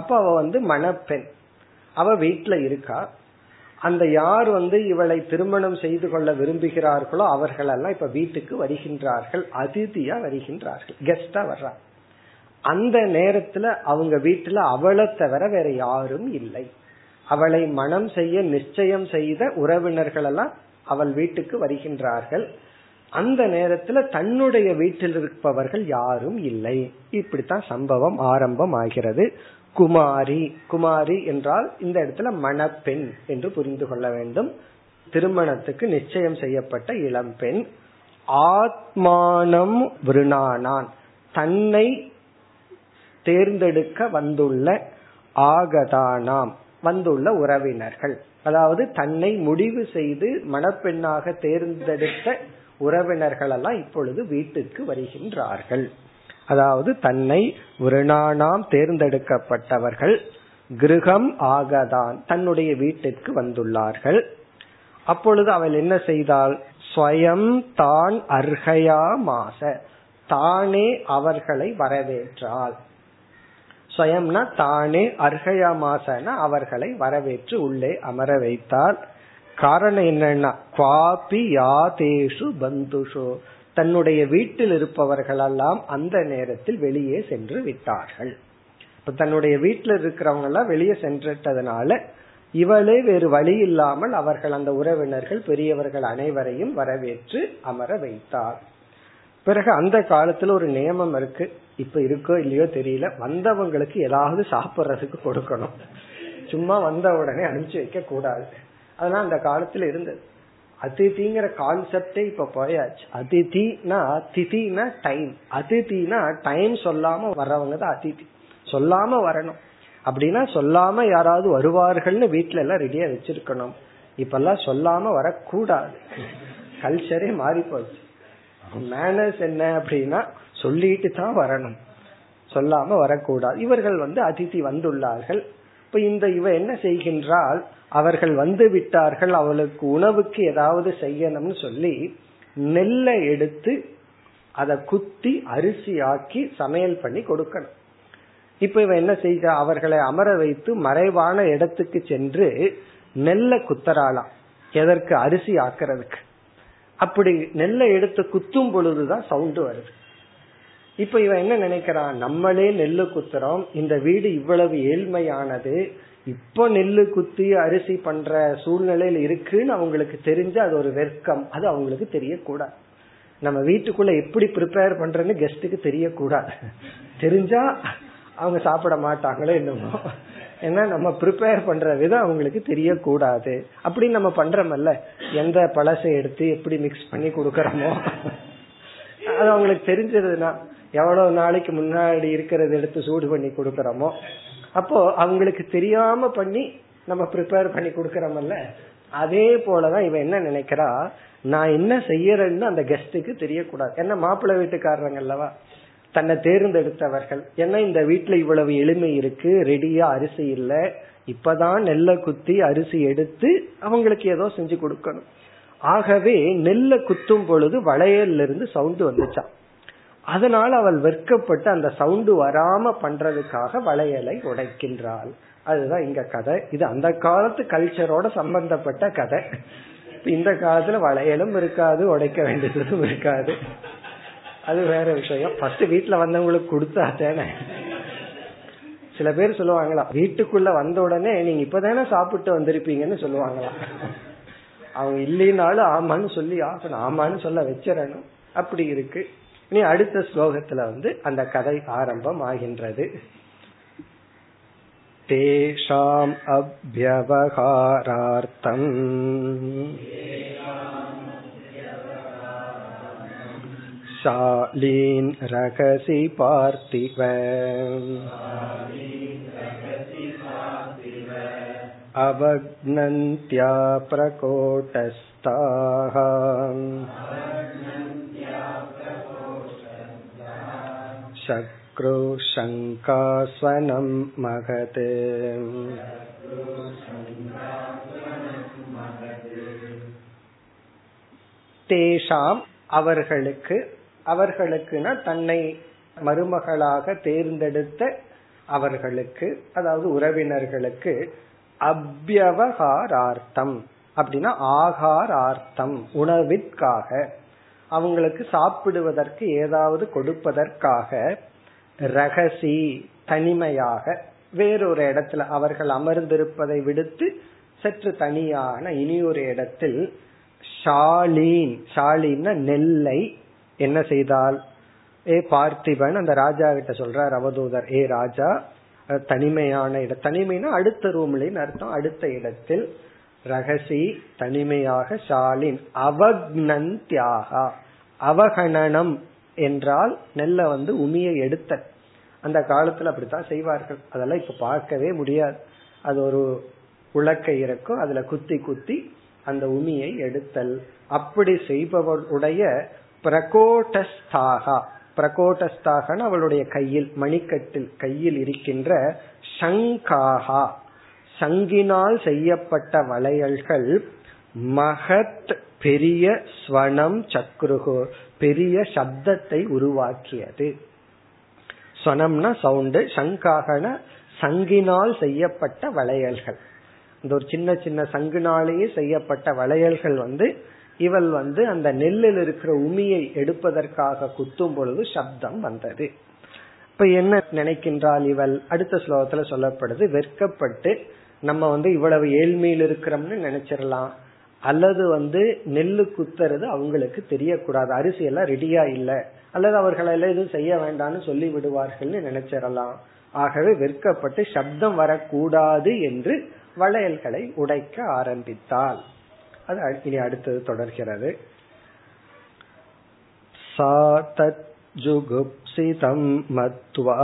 அப்ப அவ மணப்பெண், அவ வீட்டுல இருக்கா. அந்த யார் இவளை திருமணம் செய்து கொள்ள விரும்புகிறார்களோ அவர்களெல்லாம் இப்ப வீட்டுக்கு வருகின்றார்கள், அதிதியா வருகின்றார்கள், கெஸ்டா வர்றாங்க. அந்த நேரத்துல அவங்க வீட்டுல அவளை தவிர வேற யாரும் இல்லை. அவளை மனம் செய்ய நிச்சயம் செய்த உறவினர்கள் எல்லாம் அவள் வீட்டுக்கு வருகின்றார்கள். அந்த நேரத்துல தன்னுடைய வீட்டில் இருப்பவர்கள் யாரும் இல்லை. இப்படித்தான் சம்பவம் ஆரம்பம் ஆகிறது. குமாரி, குமாரி என்றால் இந்த இடத்துல மணப்பெண் என்று புரிந்து கொள்ள வேண்டும். திருமணத்துக்கு நிச்சயம் செய்யப்பட்ட இளம் பெண். ஆத்மானம் விருணானான், தன்னை தேர்ந்தெடுக்க வந்துள்ள ஆகதானாம், வந்துள்ள உறவினர்கள் அதாவது தன்னை முடிவு செய்து மணப்பெண்ணாக தேர்ந்தெடுத்த உறவினர்கள் எல்லாம் இப்பொழுது வீட்டுக்கு வருகின்றார்கள். அதாவது தன்னை விருணானாம் தேர்ந்தெடுக்கப்பட்டவர்கள் கிரகம் ஆகதான் தன்னுடைய வீட்டிற்கு வந்துள்ளார்கள். அப்பொழுது அவள் என்ன செய்தாள்? ஸ்வயம் தான் அர்ஹயா மாச, தானே அவர்களை வரவேற்றாள். ஸ்வயம்னா தானே, அர்ஹயா மாசனா அவர்களை வரவேற்று உள்ளே அமர வைத்தாள். காரணம் என்னன்னா காபி யாதேஷு பந்துஷோ, தன்னுடைய வீட்டில் இருப்பவர்களெல்லாம் அந்த நேரத்தில் வெளியே சென்று விட்டார்கள். இப்ப தன்னுடைய வீட்டில் இருக்கிறவங்க எல்லாம் வெளியே சென்றுட்டதுனால இவளே வேறு வழி இல்லாமல் அவர்கள் அந்த உறவினர்கள் பெரியவர்கள் அனைவரையும் வரவேற்று அமர வைத்தார். பிறகு அந்த காலத்துல ஒரு நியமம் இருக்கு, இப்ப இருக்கோ இல்லையோ தெரியல, வந்தவங்களுக்கு ஏதாவது சாப்பிட்றதுக்கு கொடுக்கணும், சும்மா வந்த உடனே அனுப்பிச்சு வைக்க கூடாது. அதெல்லாம் அந்த காலத்துல இருந்தது. அதிதிங்கிற கான்செப்டே இப்ப போயாச்சு. அதிதினா திதினா டைம், அதிதினா டைம் சொல்லாம வர்றவங்க தான் அதிதி, சொல்லாம வரணும். அப்படின்னா சொல்லாம யாராவது வருவார்கள்னு வீட்டுல எல்லாம் ரெடியா வச்சிருக்கணும். இப்பெல்லாம் சொல்லாம வரக்கூடாது, கல்ச்சரே மாறி போச்சு. மேனர்ஸ் என்ன அப்படின்னா சொல்லிட்டு தான் வரணும், சொல்லாம வரக்கூடாது. இவர்கள் அதிதி வந்துள்ளார்கள். இப்ப இந்த இவ என்ன செய்கின்றால், அவர்கள் வந்து விட்டார்கள், அவளுக்கு உணவுக்கு ஏதாவது செய்யணும்னு சொல்லி நெல்லை எடுத்து அதை குத்தி அரிசியாக்கி சமையல் பண்ணி கொடுக்கணும். இப்ப இவன் என்ன செய்ய, அவர்களை அமர வைத்து மறைவான இடத்துக்கு சென்று நெல்லை குத்தராலாம். எதற்கு? அரிசி ஆக்குறதுக்கு. அப்படி நெல்லை எடுத்து குத்தும் பொழுதுதான் சவுண்டு வருது. இப்ப இவன் என்ன நினைக்கிறான், நம்மளே நெல்லு குத்துறோம், இந்த வீடு இவ்வளவு ஏழ்மையானது, இப்ப நெல்லு குத்தி அரிசி பண்ற சூழ்நிலையில இருக்குன்னு அவங்களுக்கு தெரிஞ்சு அது ஒரு வெர்க்கம், அது அவங்களுக்கு தெரியக்கூடாது. நம்ம வீட்டுக்குள்ள எப்படி ப்ரிப்பேர் பண்றேன்னு கெஸ்டுக்கு தெரியக்கூடாது, தெரிஞ்சா அவங்க சாப்பிட மாட்டாங்களே என்னமோ, ஏன்னா நம்ம ப்ரிப்பேர் பண்ற விதம் அவங்களுக்கு தெரியக்கூடாது. அப்படி நம்ம பண்றோம்ல, எந்த பழசை எடுத்து எப்படி மிக்ஸ் பண்ணி கொடுக்கறோமோ அது அவங்களுக்கு தெரிஞ்சதுன்னா, எவ்வளவு நாளைக்கு முன்னாடி இருக்கிறது எடுத்து சூடு பண்ணி கொடுக்கறோமோ, அப்போ அவங்களுக்கு தெரியாம பண்ணி நம்ம ப்ரிப்பேர் பண்ணி கொடுக்கறோம்ல, அதே போலதான் இவன் என்ன நினைக்கிறா, நான் என்ன செய்யறேன்னு அந்த கெஸ்டுக்கு தெரியக்கூடாது. ஏன்னா மாப்பிள்ளை வீட்டுக்காரங்கல்லவா, தன்னை தேர்ந்தெடுத்தவர்கள். ஏன்னா இந்த வீட்டுல இவ்வளவு எளிமை இருக்கு, ரெடியா அரிசி இல்ல, இப்பதான் நெல்லை குத்தி அரிசி எடுத்து அவங்களுக்கு ஏதோ செஞ்சு கொடுக்கணும். ஆகவே நெல்லை குத்தும் பொழுது வளையல்ல இருந்து சவுண்டு வந்துச்சான். அதனால அவள் வெட்கப்பட்டு அந்த சவுண்டு வராம பண்றதுக்காக வளையலை உடைக்கின்றாள். அதுதான் இங்க கதை. இது அந்த காலத்து கல்ச்சரோட சம்பந்தப்பட்ட கதை. இந்த காலத்துல வளையலும் இருக்காது, உடைக்க வேண்டியதும் இருக்காது, அது வேற விஷயம். ஃபர்ஸ்ட் வீட்டுல வந்தவங்களுக்கு கொடுத்தாச்சேனே. சில பேர் சொல்லுவாங்களா, வீட்டுக்குள்ள வந்த உடனே நீங்க இப்பதானே சாப்பிட்டு வந்திருப்பீங்கன்னு சொல்லுவாங்களா. அவங்க இல்லைனாலும் ஆமான்னு சொல்லி ஆமான்னு சொல்ல வச்சிடணும். அப்படி இருக்கு. இனி அடுத்த ஸ்லோகத்துல அந்த கதை ஆரம்பம் ஆகின்றது. தேஷாம் அப்யவஹாரார்த்தம் சாலீன் ரகசி பார்த்திவ அவக்னந்த்யா பிரகோட்டஸ்தாக சக்ரோ சங்காஸ்வனம் மகதே. தேஷாம் அவர்களுக்கு, அவர்களுக்குனா தன்னை மருமகளாக தேர்ந்தெடுத்த அவர்களுக்கு, அதாவது உறவினர்களுக்கு, அப்யவஹாரார்த்தம் அப்படின்னா ஆகாரார்த்தம் உணவிற்காக, அவங்களுக்கு சாப்பிடுவதற்கு ஏதாவது கொடுப்பதற்காக, ரகசி தனிமையாக வேறொரு இடத்துல, அவர்கள் அமர்ந்திருப்பதை விடுத்து சற்று தனியான இனியொரு இடத்தில் ஷாலீன், ஷாலீன்னா நெல்லை என்ன செய்தால், ஏ பார்த்திபன் அந்த ராஜா கிட்ட சொல்றார் அவதூதர், ஏ ராஜா, தனிமையான இடம், தனிமைனா அடுத்த ரூம்லின்னு அர்த்தம், அடுத்த இடத்தில் ரகசி தனிமையாக ஷாலின் அவக்னந்த்யாக. அவகணனம் என்றால் நெல்லை உமியை எடுத்த, அந்த காலத்துல அப்படித்தான் செய்வார்கள், அதெல்லாம் இப்ப பார்க்கவே முடியாது, அது ஒரு உலக்கயிறக்கோ அதுல குத்தி குத்தி அந்த உமியை எடுத்தல். அப்படி செய்பவருடைய பிரகோட்டஸ்தாகா, பிரகோட்டஸ்தாகன அவளுடைய கையில் மணிக்கட்டில் கையில் இருக்கின்ற சங்காகா சங்கினால் செய்யப்பட்ட வளையல்கள் மகத் பெரிய ஸ்வனம் சக்ருகோ பெரிய சப்தத்தை உருவாக்கியது. ஸ்வனம்னா சவுண்டு, சங்காகன சங்கினால் செய்யப்பட்ட வளையல்கள். இந்த ஒரு சின்ன சின்ன சங்கினாலேயே செய்யப்பட்ட வளையல்கள் இவள் அந்த நெல்லில் இருக்கிற உமியை எடுப்பதற்காக குத்தும் பொழுது சப்தம் வந்தது. இப்ப என்ன நினைக்கின்றாள் இவள்? அடுத்த ஸ்லோகத்துல சொல்லப்படுது, வெட்கப்பட்டு நம்ம இவ்வளவு ஏழ்மையில் இருக்கிறோம்னு நினைச்சிடலாம், அல்லது நெல்லு குத்துறது அவங்களுக்கு தெரியக்கூடாது, அரிசி எல்லாம் ரெடியா இல்லை, அல்லது அவர்களெல்லாம் எதுவும் செய்ய வேண்டாம்னு சொல்லி விடுவார்கள்னு நினைச்சிடலாம். ஆகவே வெட்கப்பட்டு சப்தம் வரக்கூடாது என்று வளையல்களை உடைக்க ஆரம்பித்தாள். அது இனி அடுத்தது தொடர்கிறது. சாதஜுகுப்சிதம் மத்வா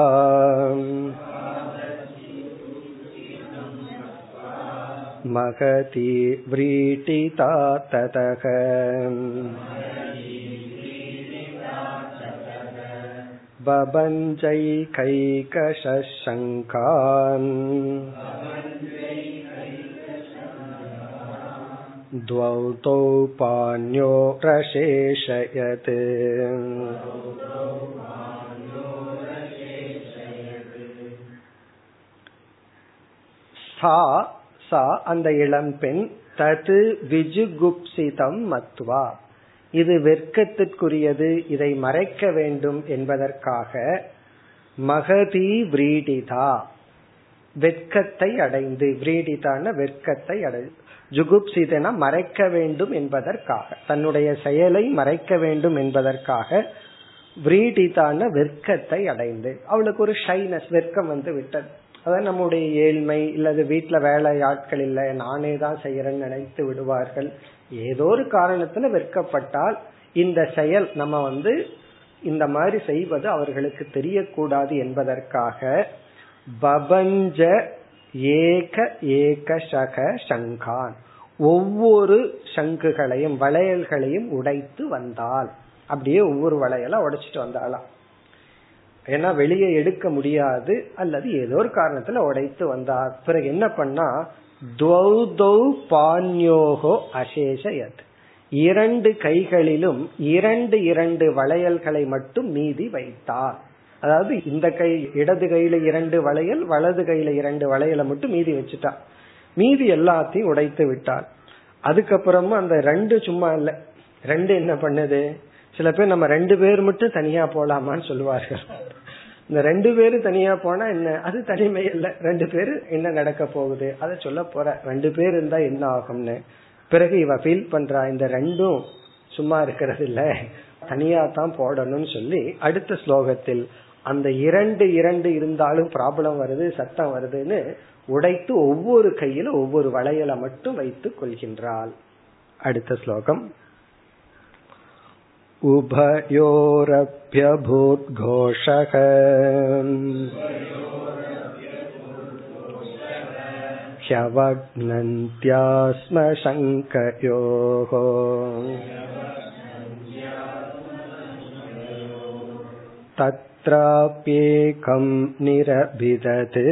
மகதி வ்ரீடிதா ததக பபஞ்சை கைகஷங்கான் த்வௌதோ பாண்யோ ரசேஷயத். சா சா அந்த இளம்பெண், தது விஜுகுப்சிதம் மத்வா இது வெட்கத்திற்குரியது, இதை மறைக்க வேண்டும் என்பதற்காக மகதி விரீடிதா வெட்கத்தை அடைந்து, விரீடிதான வெட்கத்தை அடைந்து, ஜுகுப்சிதனா மறைக்க வேண்டும் என்பதற்காக, தன்னுடைய செயலை மறைக்க வேண்டும் என்பதற்காக விரீடிதான வெட்கத்தை அடைந்து, அவளுக்கு ஒரு ஷைனஸ் வெட்கம் விட்டது. அதாவது நம்முடைய ஏழ்மை, இல்லது வீட்டுல வேலை ஆட்கள் இல்லை, நானே தான் செய்யறேன்னு நினைத்து விடுவார்கள், ஏதோ ஒரு காரணத்துல வெட்கப்பட்டால் இந்த செயல் நம்ம இந்த மாதிரி செய்வது அவர்களுக்கு தெரியக்கூடாது என்பதற்காக பபஞ்ச ஏக ஏக சக சங்கான் ஒவ்வொரு சங்குகளையும் வளையல்களையும் உடைத்து வந்தால், அப்படியே ஒவ்வொரு வளையலா உடைச்சிட்டு வந்தாலாம், ஏன்னா வெளியே எடுக்க முடியாது, அல்லது ஏதோ ஒரு காரணத்துல உடைத்து வந்தார். பிறகு என்ன பண்ணா அசேஷயத் இரண்டு கைகளிலும் இரண்டு இரண்டு வளையல்களை மட்டும் மீதி வைத்தார். அதாவது இந்த கை இடது கையில இரண்டு வளையல், வலது கையில இரண்டு வளையலை மட்டும் மீதி வச்சுட்டார், மீதி எல்லாத்தையும் உடைத்து விட்டார். அதுக்கப்புறமும் அந்த ரெண்டு சும்மா இல்ல, ரெண்டு என்ன பண்ணுது? சில பேர் நம்ம ரெண்டு பேர் மட்டும் தனியா போலாமான்னு சொல்லுவார்கள். இந்த ரெண்டு பேரும் தனியா போனா என்ன, அது தனிமை இல்ல, ரெண்டு பேரு என்ன நடக்க போகுது அதை சொல்ல போற, ரெண்டு பேர் இருந்தா என்ன ஆகும்னு. பிறகு இவ ஃபீல் பண்றா இந்த ரெண்டும் சும்மா இருக்கிறது இல்ல, தனியா தான் போடணும்னு சொல்லி அடுத்த ஸ்லோகத்தில் அந்த இரண்டு இரண்டு இருந்தாலும் ப்ராப்ளம் வருது, சத்தம் வருதுன்னு உடைத்து ஒவ்வொரு கையில ஒவ்வொரு வளையலை மட்டும் வைத்து கொள்கின்றாள். அடுத்த ஸ்லோகம் உபயோரப்யபூத்கோஷக க்ஷவக்னந்த்யாஸ்ம ஷங்கயோஹ. தத்ராப்யேகம் நிரபிததே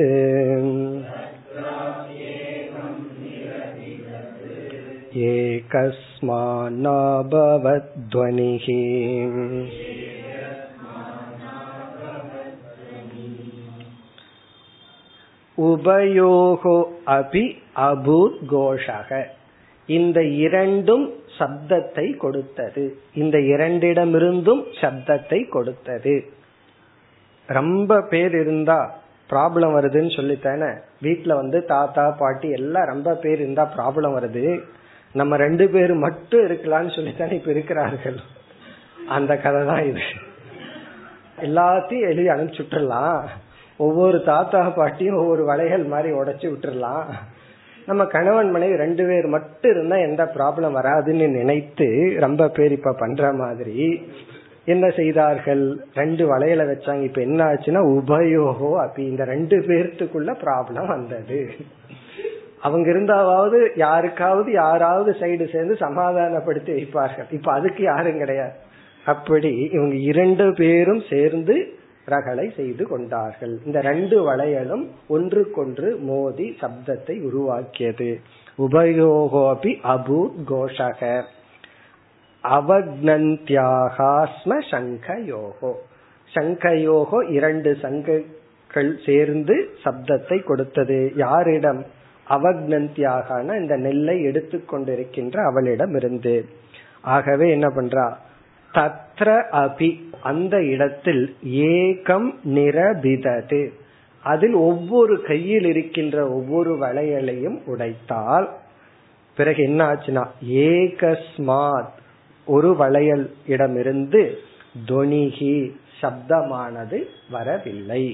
ஏகஸ்மானாபவத்வனிஹி. உபயோகோ அபி அபூத் கோஷக இந்த இரண்டும் சப்தத்தை கொடுத்தது, இந்த இரண்டிடமிருந்தும் சப்தத்தை கொடுத்தது. ரொம்ப பேர் இருந்தா ப்ராப்ளம் வருதுன்னு சொல்லித்தானே, வீட்டுல தாத்தா பாட்டி எல்லாம் ரொம்ப பேர் இருந்தா ப்ராப்ளம் வருது, நம்ம ரெண்டு பேர் மட்டும் இருக்கலாம்னு சொல்லித்தானே இப்ப இருக்கிறார்கள். அந்த கதை தான் இது, எல்லாத்தையும் எழுதி அனுப்பிச்சு விட்டுரலாம், ஒவ்வொரு தாத்தா பாட்டியும் ஒவ்வொரு வளையல் மாதிரி உடைச்சு விட்டுரலாம், நம்ம கணவன் மனைவி ரெண்டு பேர் மட்டும் இருந்தா எந்த ப்ராப்ளம் வராதுன்னு நினைத்து ரொம்ப பேர் இப்ப பண்ற மாதிரி என்ன செய்தார்கள், ரெண்டு வளையல வச்சாங்க. இப்ப என்ன ஆச்சுன்னா உபயோகோ அப்ப இந்த ரெண்டு பேர்த்துக்குள்ள ப்ராப்ளம் வந்தது. அவங்க இருந்தாவது யாருக்காவது யாராவது சைடு சேர்ந்து சமாதானப்படுத்தி வைப்பார்கள். இப்ப அதுக்கு யாரும் கிடையாது. அப்படி இவங்க இரண்டு பேரும் சேர்ந்து ரகளை செய்து கொண்டார்கள். இந்த ரெண்டு வளையலும் ஒன்றுக்கொன்று மோதி சப்தத்தை உருவாக்கியது. உபயோகோபி அபூத் கோஷக அவக்னந்த்யாகாஸ்ம சங்கயோகோ. சங்கயோகோ இரண்டு சங்கங்கள் சேர்ந்து சப்தத்தை கொடுத்தது. யாரிடம்? அவக்னந்தியாகன இந்த நெல்லை எடுத்து கொண்டிருக்கின்ற அவளிடம் இருந்து. ஆகவே என்ன பண்றா? தத்ர அபி அந்த இடத்தில் ஏகம் நிரபிதது அதில் ஒவ்வொரு கையில் இருக்கின்ற ஒவ்வொரு வளையலையும் உடைத்தால் பிறகு என்ன ஆச்சுன்னா ஏகஸ்மாத் ஒரு வளையல் இடமிருந்து துவனிகி சப்தமானது வரவில்லை.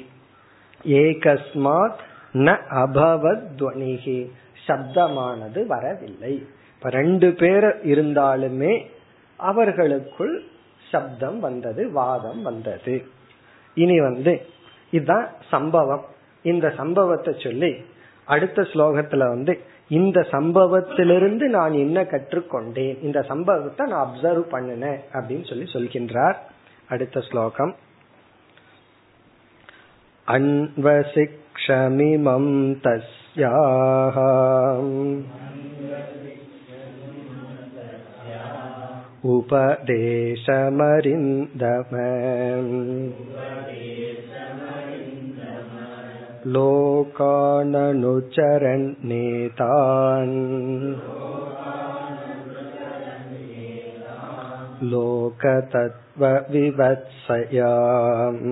ஏகஸ்மாத் ந அபவத் துவனிகி சப்தமானது வரவில்லை. இப்ப ரெண்டு பேர் இருந்தாலுமே அவர்களுக்குள் சப்தம் வந்தது, வாதம் வந்தது. இனி இதுதான் சம்பவம். இந்த சம்பவத்தை சொல்லி அடுத்த ஸ்லோகத்துல இந்த சம்பவத்திலிருந்து நான் என்ன கற்றுக்கொண்டேன், இந்த சம்பவத்தை நான் அப்சர்வ் பண்ணினேன் அப்படின்னு சொல்லி சொல்கின்றார். அடுத்த ஸ்லோகம் அன்வசிக்ஷமிமம் தஸ்யாஹாம் உபதேசமரிந்தமம் லோகானனுச்சரன் நேதான் லோகதத்வ விவத்சயாம்.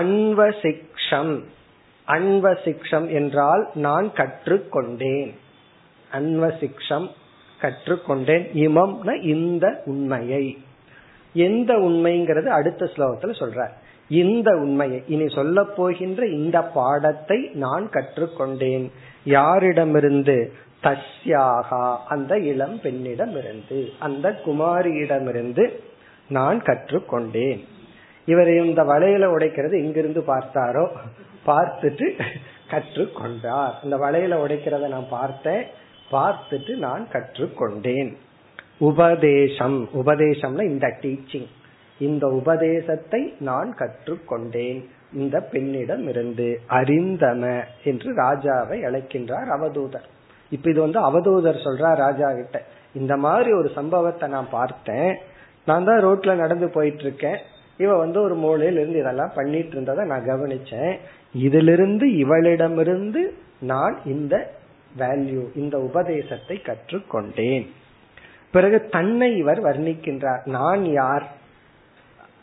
அன்வசிக்ஷம், அன்வசிக்ஷம் என்றால் நான் கற்றுக்கொண்டேன். அன்வசிக்ஷம் கற்றுக்கொண்டேன். இமம்னா இந்த உண்மையை. எந்த உண்மைங்கிறது அடுத்த ஸ்லோகத்துல சொல்ற. இந்த உண்மையை, இனி சொல்ல போகின்ற இந்த பாடத்தை நான் கற்றுக்கொண்டேன். யாரிடமிருந்து? தஸ்யாகா அந்த இளம் பெண்ணிடமிருந்து, அந்த குமாரியிடமிருந்து நான் கற்றுக்கொண்டேன். இவர் இந்த வளையல உடைக்கிறது எங்கிருந்து பார்த்தாரோ, பார்த்துட்டு கற்றுக்கொண்டார். இந்த வளையல உடைக்கிறத நான் பார்த்தேன், பார்த்துட்டு நான் கற்றுக்கொண்டேன். உபதேசம், உபதேசம்னா இந்த டீச்சிங், இந்த உபதேசத்தை நான் கற்றுக்கொண்டேன் இந்த பெண்ணிடம் இருந்து. அறிந்தம என்று ராஜாவை அழைக்கின்றார் அவதூதர். இப்ப இது அவதூதர் சொல்றார் ராஜா கிட்ட, இந்த மாதிரி ஒரு சம்பவத்தை நான் பார்த்தேன், நான் தான் ரோட்ல நடந்து போயிட்டு இருக்கேன், இவ ஒரு மூலையில இருந்து இதெல்லாம் பண்ணிட்டு இருந்ததை நான் கவனிச்சேன், இதிலிருந்து இவளிடமிருந்து நான் இந்த வேல்யூ இந்த உபதேசத்தை கற்றுக்கொண்டேன். பிறகு தன்னை இவர் வர்ணிக்கின்றார். நான் யார்?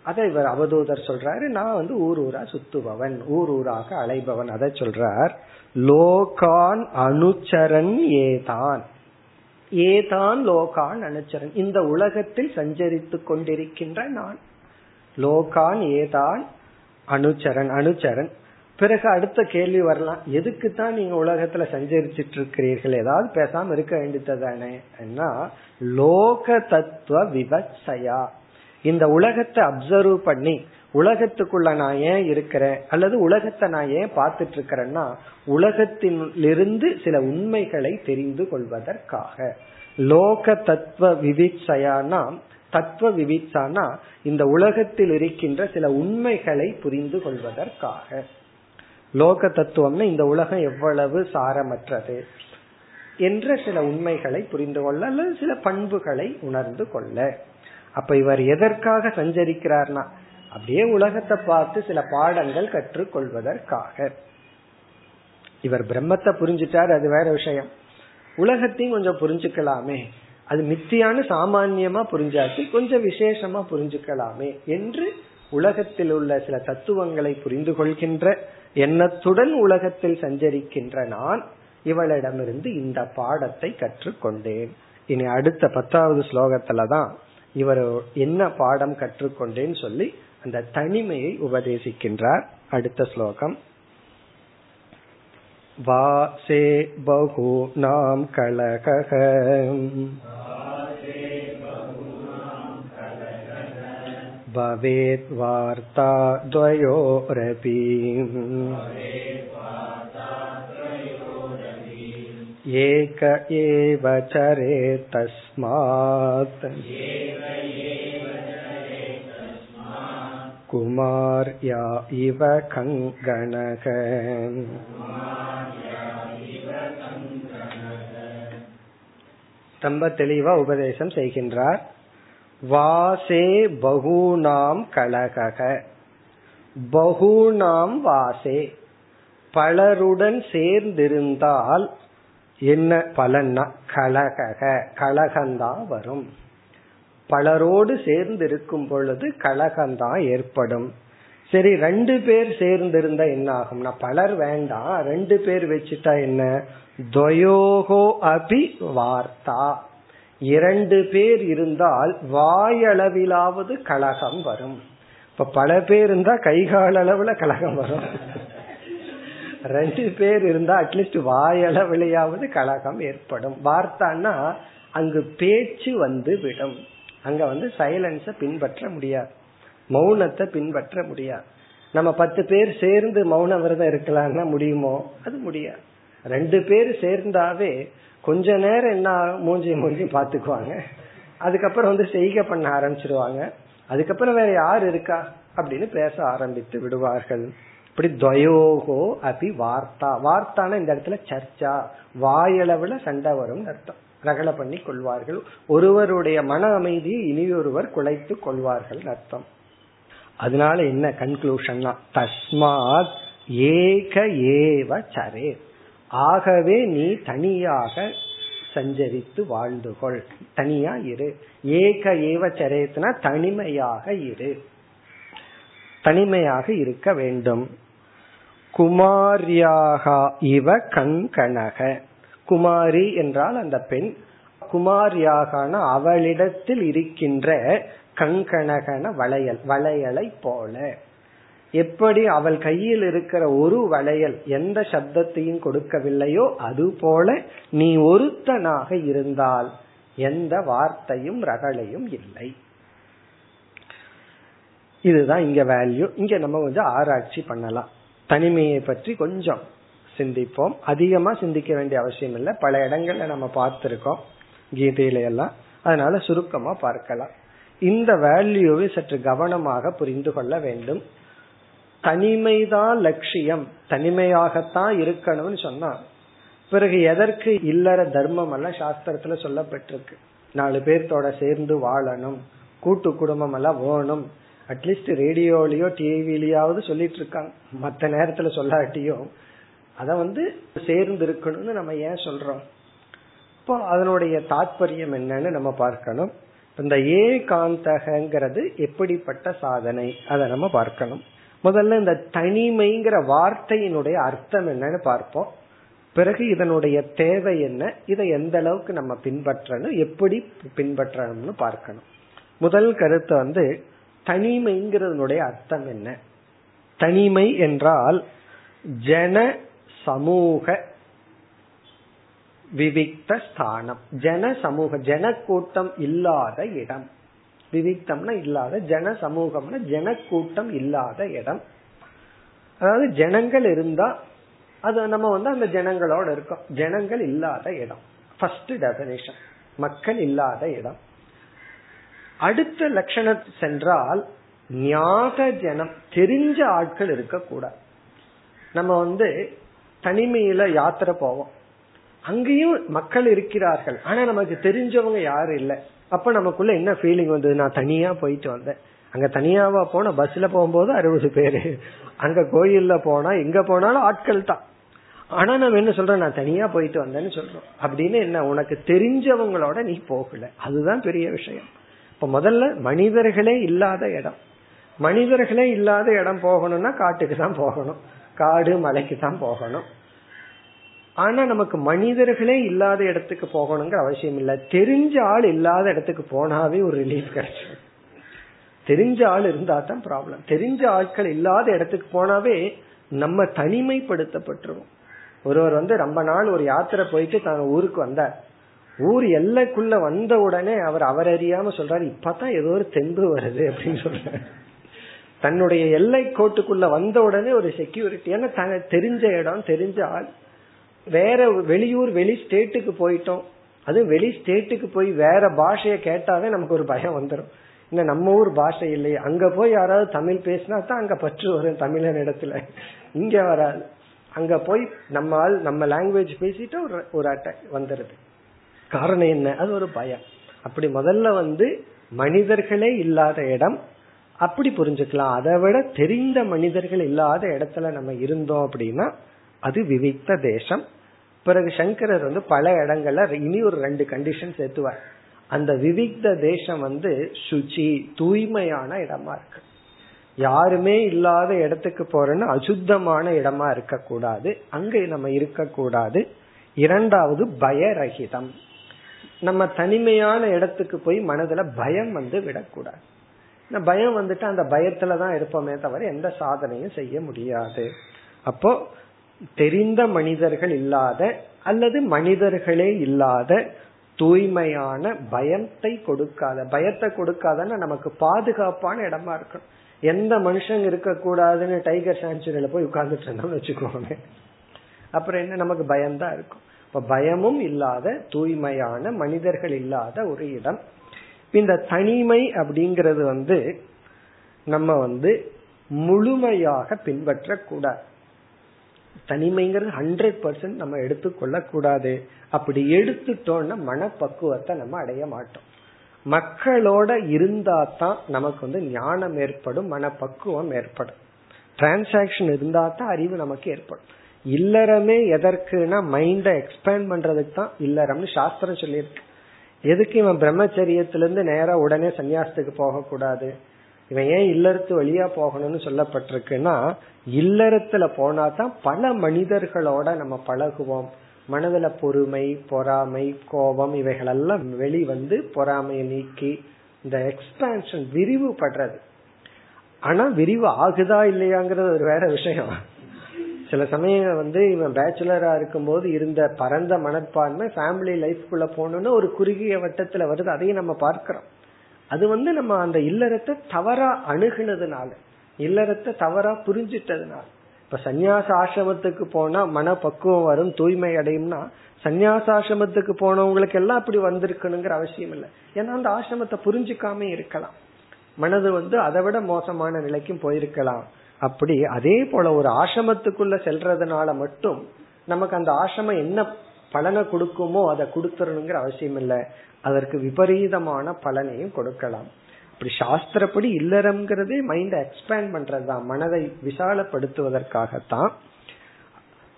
அதை இவர் அவதூதர் சொல்றாரு. நான் ஊர் ஊரா சுத்துபவன், ஊர் ஊராக அலைபவன். அதை சொல்றார். லோகான் அனுச்சரன் ஏதான், ஏதான் லோகான் அனுச்சரன் இந்த உலகத்தில் சஞ்சரித்து கொண்டிருக்கின்ற நான். லோகான் ஏதான் அனுச்சரன், அனுச்சரன். பிறகு அடுத்த கேள்வி வரலாம், எதுக்கு தான் நீங்க உலகத்துல சஞ்சரிச்சிட்டு இருக்கிறீர்கள், ஏதாவது பேசாம இருக்க வேண்டியதானே. லோக தத்துவ விவச்சயா இந்த உலகத்தை அப்சர்வ் பண்ணி உலகத்துக்குள்ள நான் ஏன் இருக்கிறேன் அல்லது உலகத்தை நான் ஏன் பார்த்துட்டு இருக்கிறேன்னா உலகத்திலிருந்து சில உண்மைகளை தெரிந்து கொள்வதற்காக. லோக தத்துவ விவிச்சயானா, தத்துவ விவிச்சானா இந்த உலகத்தில் இருக்கின்ற சில உண்மைகளை புரிந்து கொள்வதற்காக. லோக தத்துவம்னா இந்த உலகம் எவ்வளவு சாரமற்றது என்ற சில உண்மைகளை புரிந்து கொள்ள அல்லது சில பண்புகளை உணர்ந்து கொள்ள. அப்ப இவர் எதற்காக சஞ்சரிக்கிறார்னா அப்படியே உலகத்தை பார்த்து சில பாடங்கள் கற்றுக்கொள்வதற்காக. இவர் பிரம்மத்தை புரிஞ்சுட்டார், அது வேற விஷயம். உலகத்தையும் கொஞ்சம் புரிஞ்சுக்கலாமே, அது மித்தியான சாமான்யமா புரிஞ்சாச்சு, கொஞ்சம் விசேஷமா புரிஞ்சுக்கலாமே என்று உலகத்தில் உள்ள சில தத்துவங்களை புரிந்து கொள்கின்ற எண்ணத்துடன் உலகத்தில் சஞ்சரிக்கின்ற நான் இவளிடமிருந்து இந்த பாடத்தை கற்றுக்கொண்டேன். இனி அடுத்த 10வது ஸ்லோகத்துலதான் இவர் என்ன பாடம் கற்றுக்கொண்டேன்னு சொல்லி அந்த தனிமையை உபதேசிக்கின்றார். அடுத்த ஸ்லோகம் வாசே பகு நாம் கலகம் பவேத் வார்த்தா த்வயோரபி ஏக ஏவ சரேத் தஸ்மாத் குமார்யா இவ கங்கணக. ரொம்ப தெளிவா உபதேசம் செய்கின்றார். வாசே பகுநாம் கலகக, பகுநாம் வாசே பலருடன் சேர்ந்திருந்தால் என்ன பலன்னா கலகக, கலகந்தான் வரும். பலரோடு சேர்ந்திருக்கும் பொழுது கலகந்தான் ஏற்படும். சரி, ரெண்டு பேர் சேர்ந்திருந்தா என்ன ஆகும்னா, பலர் வேண்டாம், ரெண்டு பேர் வச்சுட்டா என்ன, துவயோகோ அபி வார்த்தா, இரண்டு பேர் இருந்தால் வாயளவிலாவது கலகம் வரும். இப்ப பல பேர் இருந்தா கைகால அளவுல கலகம் வரும், ரெண்டு பேர் இருந்தா அட்லீஸ்ட் வாயளவிலையாவது கலகம் ஏற்படும். வார்த்தான்னா அங்கு பேச்சு வந்து விடும். அங்க வந்து சைலன்ஸ பின்பற்ற முடியாது, மௌனத்தை பின்பற்ற முடியாது. நம்ம 10 பேர் சேர்ந்து மௌன விரதம் இருக்கலாம்னா முடியுமோ? அது முடியாது. 2 பேர் சேர்ந்தாவே கொஞ்ச நேரம் என்ன மூஞ்சி மூஞ்சி பாத்துக்குவாங்க, அதுக்கப்புறம் வந்து செய்கை பண்ண ஆரம்பிச்சிருவாங்க, அதுக்கப்புறம் வேற யாரு இருக்கா அப்படின்னு பேச ஆரம்பித்து விடுவார்கள். இப்படி துவயோகோ அபி வார்த்தா, வார்த்தான இந்த இடத்துல சர்ச்சா, வாயளவுல சண்டை வரும் அர்த்தம். ரகலை பண்ணி கொள்வார்கள், ஒருவருடைய மன அமைதியை இனியொருவர் குலைத்து கொள்வார்கள் அர்த்தம். அதனால என்ன கன்க்ளூஷன்னா, தஸ்மாத் ஏக ஏவ சரே, ஆகவே நீ தனியாக சஞ்சரித்து வாழ்ந்துகொள், தனியா இரு. ஏக ஏவ சரேத்னா தனிமையாக இரு, தனிமையாக இருக்க வேண்டும். குமாரியாக இவ கங்கணக, குமாரி என்றால் அந்த பெண், குமாரியாகனா அவளிடத்தில் இருக்கின்ற கங்கணகன வளையல், வளையலை போல. எப்படி அவள் கையில் இருக்கிற ஒரு வளையல் எந்த சப்தத்தையும் கொடுக்கவில்லையோ, அதுபோல நீ ஒருத்தனாக இருந்தால் எந்த வார்த்தையும் ரகளையும் இல்லை. இதுதான் இங்க வேல்யூ. இங்க நம்ம கொஞ்சம் ஆராய்ச்சி பண்ணலாம், தனிமையை பற்றி கொஞ்சம் சிந்திப்போம். அதிகமா சிந்திக்க வேண்டிய அவசியம் இல்லை, பல இடங்கள்ல நம்ம பார்த்திருக்கோம் கீதையில எல்லாம். அதனால சுருக்கமா பார்க்கலாம். இந்த வேல்யூவை சற்று கவனமாக புரிந்து கொள்ள வேண்டும். தனிமைதான் லட்சியம், தனிமையாகத்தான் இருக்கணும்னு சொன்னா பிறகு எதற்கு இல்லற தர்மம் எல்லாம் சாஸ்திரத்துல சொல்லப்பட்டிருக்கு? 4 பேர்த்தோட சேர்ந்து வாழணும், கூட்டு குடும்பம் எல்லாம் வேணும். அட்லீஸ்ட் ரேடியோலயோ டிவிலயாவது சொல்லிட்டு இருக்காங்க, மற்ற நேரத்துல சொல்லாட்டியோ. அத வந்து சேர்ந்து இருக்கணும்னு நம்ம ஏன் சொல்றோம்? இப்போ அதனுடைய தாற்பயம் என்னன்னு நம்ம பார்க்கணும். இந்த ஏகாந்தகிறது எப்படிப்பட்ட சாதனை அதை நம்ம பார்க்கணும். முதல்ல இந்த தனிமைங்கிற வார்த்தையினுடைய அர்த்தம் என்னன்னு பார்ப்போம். பிறகு இதனுடைய தேவை என்ன, இதை எந்த அளவுக்கு நம்ம பின்பற்றணும், எப்படி பின்பற்றணும்னு பார்க்கணும். முதல் கருத்து வந்து தனிமைங்கிறதுனுடைய அர்த்தம் என்ன? தனிமை என்றால் ஜன சமூக விவிக்த ஸ்தானம், ஜன சமூக ஜன கூட்டம் இல்லாத இடம். விவிக்தம்னா இல்லாத, ஜன சமூகம்னா ஜன கூட்டம் இல்லாத இடம். அதாவது ஜனங்கள் இருந்தா அது நம்ம வந்து அந்த ஜனங்களோட இருக்கோம், ஜனங்கள் இல்லாத இடம். ஃபர்ஸ்ட் டெஃபினேஷன், மக்கள் இல்லாத இடம். அடுத்த லட்சணம் சென்றால் ஞாத ஜனம், தெரிஞ்ச ஆட்கள் இருக்கக்கூடாது. நம்ம வந்து தனிமையில யாத்திரை போவோம், அங்கேயும் மக்கள் இருக்கிறார்கள், ஆனா நமக்கு தெரிஞ்சவங்க யாரும் இல்லை. அப்ப நமக்குள்ள என்ன ஃபீலிங் வந்து, நான் தனியா போயிட்டு வந்தேன். அங்க தனியாவா போன, பஸ்ல போகும்போது 60 பேரு, அங்க கோயில்ல போனா எங்க போனாலும் ஆட்கள் தான். ஆனா நம்ம என்ன சொல்றோம், நான் தனியா போயிட்டு வந்தேன்னு சொல்றோம். அப்படின்னு என்ன, உனக்கு தெரிஞ்சவங்களோட நீ போகல, அதுதான் பெரிய விஷயம். இப்ப முதல்ல மனிதர்களே இல்லாத இடம், மனிதர்களே இல்லாத இடம் போகணும்னா காட்டுக்கு தான் போகணும், காடு மலைக்கு தான் போகணும். ஆனா நமக்கு மனிதர்களே இல்லாத இடத்துக்கு போகணுங்கிற அவசியம் இல்லை, தெரிஞ்ச ஆள் இல்லாத இடத்துக்கு போனாவே ஒரு ரிலீஃப் கிடைச்சிடும். தெரிஞ்ச ஆள் இருந்தா தான் ப்ராப்ளம், தெரிஞ்ச ஆட்கள் இல்லாத இடத்துக்கு போனாவே நம்ம தனிமைப்படுத்தப்பட்டுருவோம். ஒருவர் வந்து ரொம்ப நாள் ஒரு யாத்திரை போயிட்டு தாங்க ஊருக்கு வந்தார், ஊர் எல்லைக்குள்ள வந்த உடனே அவர் அறியாம சொல்றாரு, இப்பதான் ஏதோ ஒரு தெம்பு வருது அப்படின்னு சொல்றாரு. தன்னுடைய எல்லை கோட்டுக்குள்ள வந்த உடனே ஒரு செக்யூரிட்டி, ஏன்னா தெரிஞ்ச இடம் தெரிஞ்ச ஆள். வேற வெளியூர் வெளி ஸ்டேட்டுக்கு போயிட்டோம், அது வெளி ஸ்டேட்டுக்கு போய் வேற பாஷைய கேட்டாவே நமக்கு ஒரு பயம் வந்துடும். இன்னும் நம்ம ஊர் பாஷை இல்லையே, அங்க போய் யாராவது தமிழ் பேசினா தான் அங்க பற்று வரும் தமிழன் இடத்துல, இங்க வராது. அங்க போய் நம்ம லாங்குவேஜ் பேசிட்டு ஒரு அட்டாக் வந்துடுது. காரணம் என்ன? அது ஒரு பயம். அப்படி முதல்ல மனிதர்களே இல்லாத இடம் அப்படி புரிஞ்சுக்கலாம். அதை விட தெரிந்த மனிதர்கள் இல்லாத இடத்துல நம்ம இருந்தோம் அப்படின்னா அது விவிக்த தேசம். பிறகு சங்கரர் பல இடங்கள்ல இனி ஒரு 2 கண்டிஷன் சேர்த்துவார். அந்த விவிக்த தேசம் சுச்சி தூய்மையான இடமா இருக்கு. யாருமே இல்லாத இடத்துக்கு போறேன்னா அசுத்தமான இடமா இருக்க கூடாது, அங்க நம்ம இருக்க கூடாது. இரண்டாவது பயரகிதம், நம்ம தனிமையான இடத்துக்கு போய் மனதுல பயம் விடக்கூடாது. பயம் வந்துட்டு அந்த பயத்துலதான் இருப்போமே தவிர எந்த சாதனையும் செய்ய முடியாது. அப்போ தெரிந்த மனிதர்கள் இல்லாத அல்லது மனிதர்களே இல்லாத தூய்மையான, பயத்தை கொடுக்காத, பயத்தை கொடுக்காதன்னா நமக்கு பாதுகாப்பான இடமா இருக்கணும். எந்த மனுஷங்க இருக்க கூடாதுன்னு டைகர் சான்ச்சுரியில போய் உட்கார்ந்துட்டு இருந்தோம்னு வச்சுக்கோங்க, அப்புறம் என்ன, நமக்கு பயம்தான் இருக்கும். இப்ப பயமும் இல்லாத தூய்மையான மனிதர்கள் இல்லாத ஒரு இடம். இந்த தனிமை அப்படிங்கறது நம்ம முழுமையாக பின்பற்ற கூடாது. தனிமைங்கிறது 100% நம்ம எடுத்துக்கொள்ள கூடாது. அப்படி எடுத்துட்டோம்னா மனப்பக்குவத்தை நம்ம அடைய மாட்டோம். மக்களோட இருந்தா தான் நமக்கு ஞானம் ஏற்படும், மனப்பக்குவம் ஏற்படும். டிரான்சாக்சன் இருந்தா தான் அறிவு நமக்கு ஏற்படும். இல்லறமே எதற்குனா மைண்ட எக்ஸ்பேண்ட் பண்றதுக்கு தான் இல்லறம்னு சாஸ்திரம் சொல்லியிருக்கு. எதுக்கு இவன் பிரம்மச்சரியத்திலிருந்து நேரா உடனே சன்னியாசத்துக்கு போக கூடாது, இவன் ஏன் இல்லறத்து வழியா போகணும்னு சொல்லப்பட்டிருக்குன்னா, இல்லறத்துல போனா தான் பல மனிதர்களோட நம்ம பழகுவோம். மனதுல பொறுமை, பொறாமை, கோபம் இவைகளெல்லாம் வெளி பொறாமையை நீக்கி இந்த எக்ஸ்பேன்ஷன் விரிவு படுறது. ஆனா விரிவு ஆகுதா இல்லையாங்கிறது ஒரு வேற விஷயம். சில சமயம் இவன் பேச்சுலரா இருக்கும்போது இருந்த பரந்த மனப்பான்மை ஃபேமிலி லைஃப்குள்ள போனோன்னு ஒரு குறுகிய வட்டத்துல வருது. அதையும் நம்ம பார்க்கிறோம். அது நம்ம அந்த இல்லறத்தை தவறா அணுகுனதுனால, இல்லறத்தை தவறா புரிஞ்சிட்டதுனால. இப்ப சன்னியாச ஆசிரமத்துக்கு போனா மன பக்குவம் வரும், தூய்மை அடையும்னா சன்னியாசாசிரமத்துக்கு போனவங்களுக்கு எல்லாம் அப்படி வந்திருக்கணுங்கிற அவசியம் இல்லை. ஏன்னா அந்த ஆசிரமத்தை புரிஞ்சுக்காம இருக்கலாம், மனது அதை விட மோசமான நிலைக்கும் போயிருக்கலாம். அப்படி அதே போல ஒரு ஆசிரமத்துக்குள்ள செல்றதுனால மட்டும் நமக்கு அந்த ஆசிரமம் என்ன பலனை கொடுக்குமோ அதை கொடுத்துடணுங்கிற அவசியம் இல்லை. அதற்கு விபரீதமான பலனையும் கொடுக்கலாம். அப்படி சாஸ்திரப்படி இல்லறம்ங்கிறது மைண்ட எக்ஸ்பேண்ட் பண்றதுதான், மனதை விசாலப்படுத்துவதற்காகத்தான்.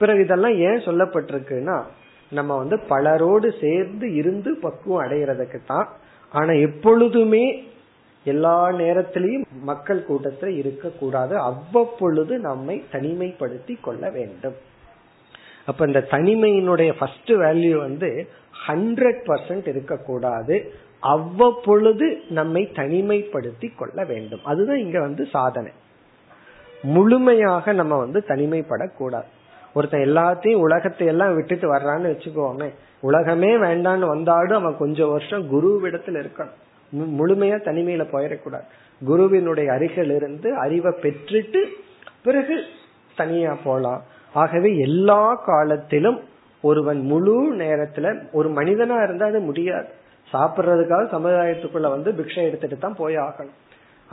பிறகு இதெல்லாம் ஏன் சொல்லப்பட்டிருக்குன்னா நம்ம பலரோடு சேர்ந்து இருந்து பக்குவம் அடைகிறதுக்கு தான். ஆனா எப்பொழுதுமே எல்லா நேரத்திலையும் மக்கள் கூட்டத்தில் இருக்கக்கூடாது, அவ்வப்பொழுது நம்மை தனிமைப்படுத்தி கொள்ள வேண்டும். அப்ப இந்த தனிமையினுடைய ஃபர்ஸ்ட் வேல்யூ 100% இருக்கக்கூடாது, அவ்வப்பொழுது நம்மை தனிமைப்படுத்தி கொள்ள வேண்டும். அதுதான் இங்க சாதனை. முழுமையாக நம்ம தனிமைப்படக்கூடாது. ஒருத்தன் எல்லாத்தையும் உலகத்தை எல்லாம் விட்டுட்டு வர்றான்னு வச்சுக்கோமே, உலகமே வேண்டான்னு வந்தாலும் அவன் கொஞ்சம் வருஷம் குருவிடத்துல இருக்கணும், முழுமையா தனிமையில போயிடக்கூடாது. குருவினுடைய அருகில் இருந்து அறிவை பெற்றுட்டு பிறகு தனியா போலாம். ஆகவே எல்லா காலத்திலும் ஒருவன் முழு நேரத்துல ஒரு மனிதனா இருந்தா அது முடியாது. சாப்பிட்றதுக்காக சமுதாயத்துக்குள்ள பிக்ஷை எடுத்துட்டு தான் போய் ஆகணும்.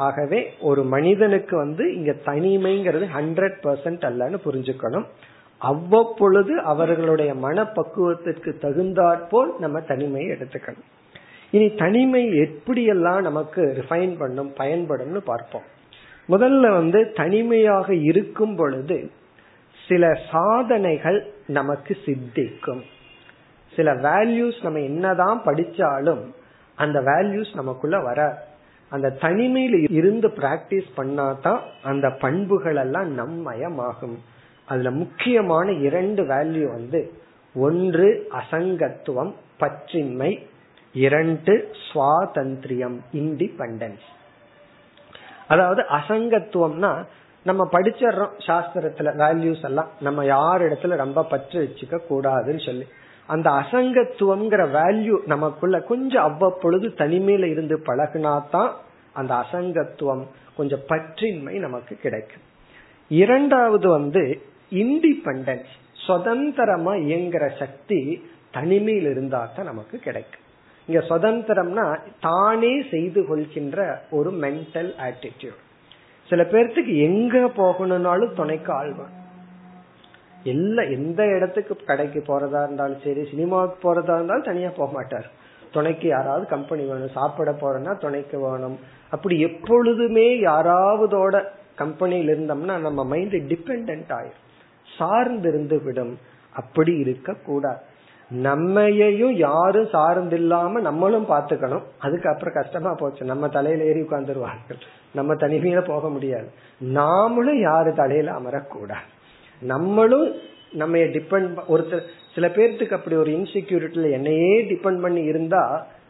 ஆகவே ஒரு மனிதனுக்கு இங்க தனிமைங்கிறது 100% அல்லன்னு புரிஞ்சுக்கணும். அவ்வப்பொழுது அவர்களுடைய மனப்பக்குவத்திற்கு தகுந்தாற்போல் நம்ம தனிமையை எடுத்துக்கணும். இனி தனிமை எப்படியெல்லாம் நமக்கு ரிஃபைன் பண்ணும், பயன்படும்னு பார்ப்போம். முதல்ல தனிமையாக இருக்கும் பொழுது சில சாதனைகள் நமக்கு சித்திக்கும். சில வேல்யூஸ் நம்ம என்னதான் படிச்சாலும் அந்த வேல்யூஸ் நமக்குள்ள வர, அந்த தனிமையில் இருந்து பிராக்டிஸ் பண்ணாதான் அந்த பண்புகள் எல்லாம் நம்மயமாகும். அதுல முக்கியமான 2 வேல்யூ ஒன்று அசங்கத்துவம், பற்றின்மை. 2 சுவாதந்திரியம், இண்டிபெண்டன்ஸ். அதாவது அசங்கத்துவம்னா நம்ம படிச்சோம் சாஸ்திரத்துல வேல்யூஸ் எல்லாம், நம்ம யார் இடத்துல ரொம்ப பற்று வச்சுக்க கூடாதுன்னு சொல்லி. அந்த அசங்கத்துவம்ங்கிற வேல்யூ நமக்குள்ள கொஞ்சம் அவ்வப்பொழுது தனிமையில இருந்து பழகினாதான் அந்த அசங்கத்துவம் கொஞ்சம் பற்றின்மை நமக்கு கிடைக்கும். இரண்டாவது இண்டிபெண்டன்ஸ், சுதந்திரமா இயங்குற சக்தி தனிமையில் இருந்தா தான் நமக்கு கிடைக்கும். இங்க சுதந்திரம்னா தானே செய்து கொள்கின்ற ஒரு மென்டல் ஆட்டிடியூட். சில பேர்த்துக்கு எங்க போகணும்னாலும் துணைக்கு ஆழ்வான், எல்லா எந்த இடத்துக்கு கடைக்கு போறதா இருந்தாலும் சரி, சினிமாவுக்கு போறதா இருந்தாலும் தனியா போக மாட்டார், துணைக்கு யாராவது கம்பெனி வேணும், சாப்பிட போறோம்னா துணைக்கு வேணும். அப்படி எப்பொழுதுமே யாராவதோட கம்பெனியில இருந்தோம்னா நம்ம மைண்ட் டிபெண்டன்ட் ஆயிரும், சார்ந்திருந்து விடும். அப்படி இருக்க கூடாது. நம்மையையும் யாரும் சார்ந்து இல்லாம நம்மளும் பாத்துக்கணும். அதுக்கப்புறம் கஷ்டமா போச்சு, நம்ம தலையில ஏறி உட்கார்ந்துருவார்கள், நம்ம தனிமையில போக முடியாது. நாமளும் யாரு தலையில அமரக்கூடாது, நம்மளும் நம்ம டிபெண்ட். ஒருத்தர் சில பேர்த்துக்கு அப்படி ஒரு இன்செக்யூரிட்டியில என்னையே டிபெண்ட் பண்ணி இருந்தா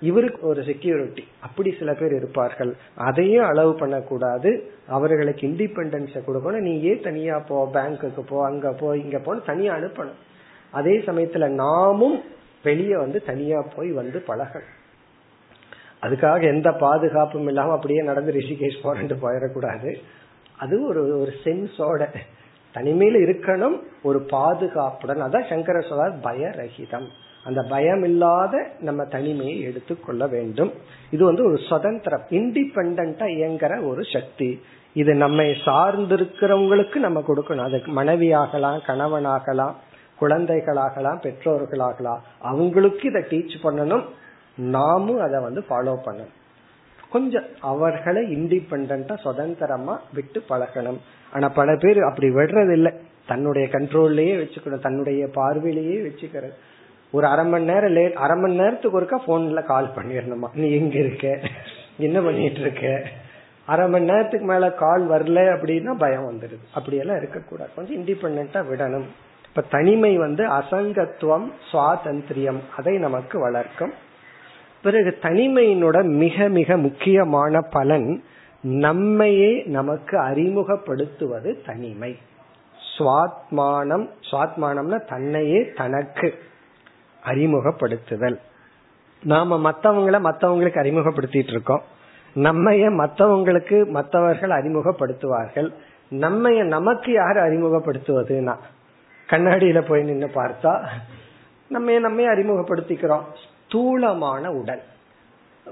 இவருக்கு ஒரு செக்யூரிட்டி, அப்படி சில பேர் இருப்பார்கள். அதையும் அலோவ் பண்ணக்கூடாது, அவர்களுக்கு இண்டிபெண்டன்ஸை கொடுக்கணும். நீயே தனியா போ, பேங்க்குக்கு போ, அங்க போ, இங்க போ, தனியா அனுப்பணும். அதே சமயத்துல நாமும் வெளியே தனியா போய் பழகணும். அதுக்காக எந்த பாதுகாப்பும் இல்லாம அப்படியே நடந்து ரிஷிகேஷ் போறேன்ட்டு போயிடக்கூடாது. அது ஒரு ஒரு சென்ஸோட தனிமையில இருக்கணும், ஒரு பாதுகாப்புடன். அதான் சங்கர சொல்லார் பயரகிதம். அந்த பயம் இல்லாத நம்ம தனிமையை எடுத்துக்கொள்ள வேண்டும். இது ஒரு சுதந்திரம், இண்டிபெண்டன்டா இயங்குற ஒரு சக்தி. இது நம்மை சார்ந்திருக்கிறவங்களுக்கு நம்ம கொடுக்கணும். அதுக்கு மனைவியாகலாம், கணவனாகலாம், குழந்தைகளாகலாம், பெற்றோர்களாகலாம், அவங்களுக்கு இதை டீச் பண்ணணும். நாமும் அதை ஃபாலோ பண்ணணும். கொஞ்சம் அவர்களை இண்டிபெண்டா சுதந்திரமா விட்டு பழகணும். ஆனா பல பேர் அப்படி விடுறது இல்லை, தன்னுடைய கண்ட்ரோல்லயே வச்சுக்கணும், தன்னுடைய பார்வையிலேயே வச்சுக்கிறது. ஒரு அரை மணி நேரத்துக்கு ஒருக்கா போன்ல கால் பண்ணிடணுமா, நீ எங்க இருக்க, என்ன பண்ணிட்டு இருக்க. அரை மணி நேரத்துக்கு மேல கால் வரல அப்படின்னா பயம் வந்துடுது. அப்படியெல்லாம் இருக்கக்கூடாது, கொஞ்சம் இண்டிபெண்டா விடணும். இப்ப தனிமை அசங்கத்துவம், சுவாதந்திரியம் அதை நமக்கு வளர்க்கும். பிறகு தனிமையினோட மிக மிக முக்கியமான பலன், நம்மையே நமக்கு அறிமுகப்படுத்துவது தனிமை. சுவாத்மானம், சுவாத்மானம்னா தன்னையே தனக்கு அறிமுகப்படுத்துதல். நாம மற்றவங்களை மற்றவங்களுக்கு அறிமுகப்படுத்திட்டு இருக்கோம், நம்மைய மற்றவங்களுக்கு மற்றவர்கள் அறிமுகப்படுத்துவார்கள். நம்மைய நமக்கு யார் அறிமுகப்படுத்துவதுன்னா கண்ணாடியில போய் நின்று பார்த்தா நம்மைய அறிமுகப்படுத்திக்கிறோம். ஸ்தூலமான உடல்,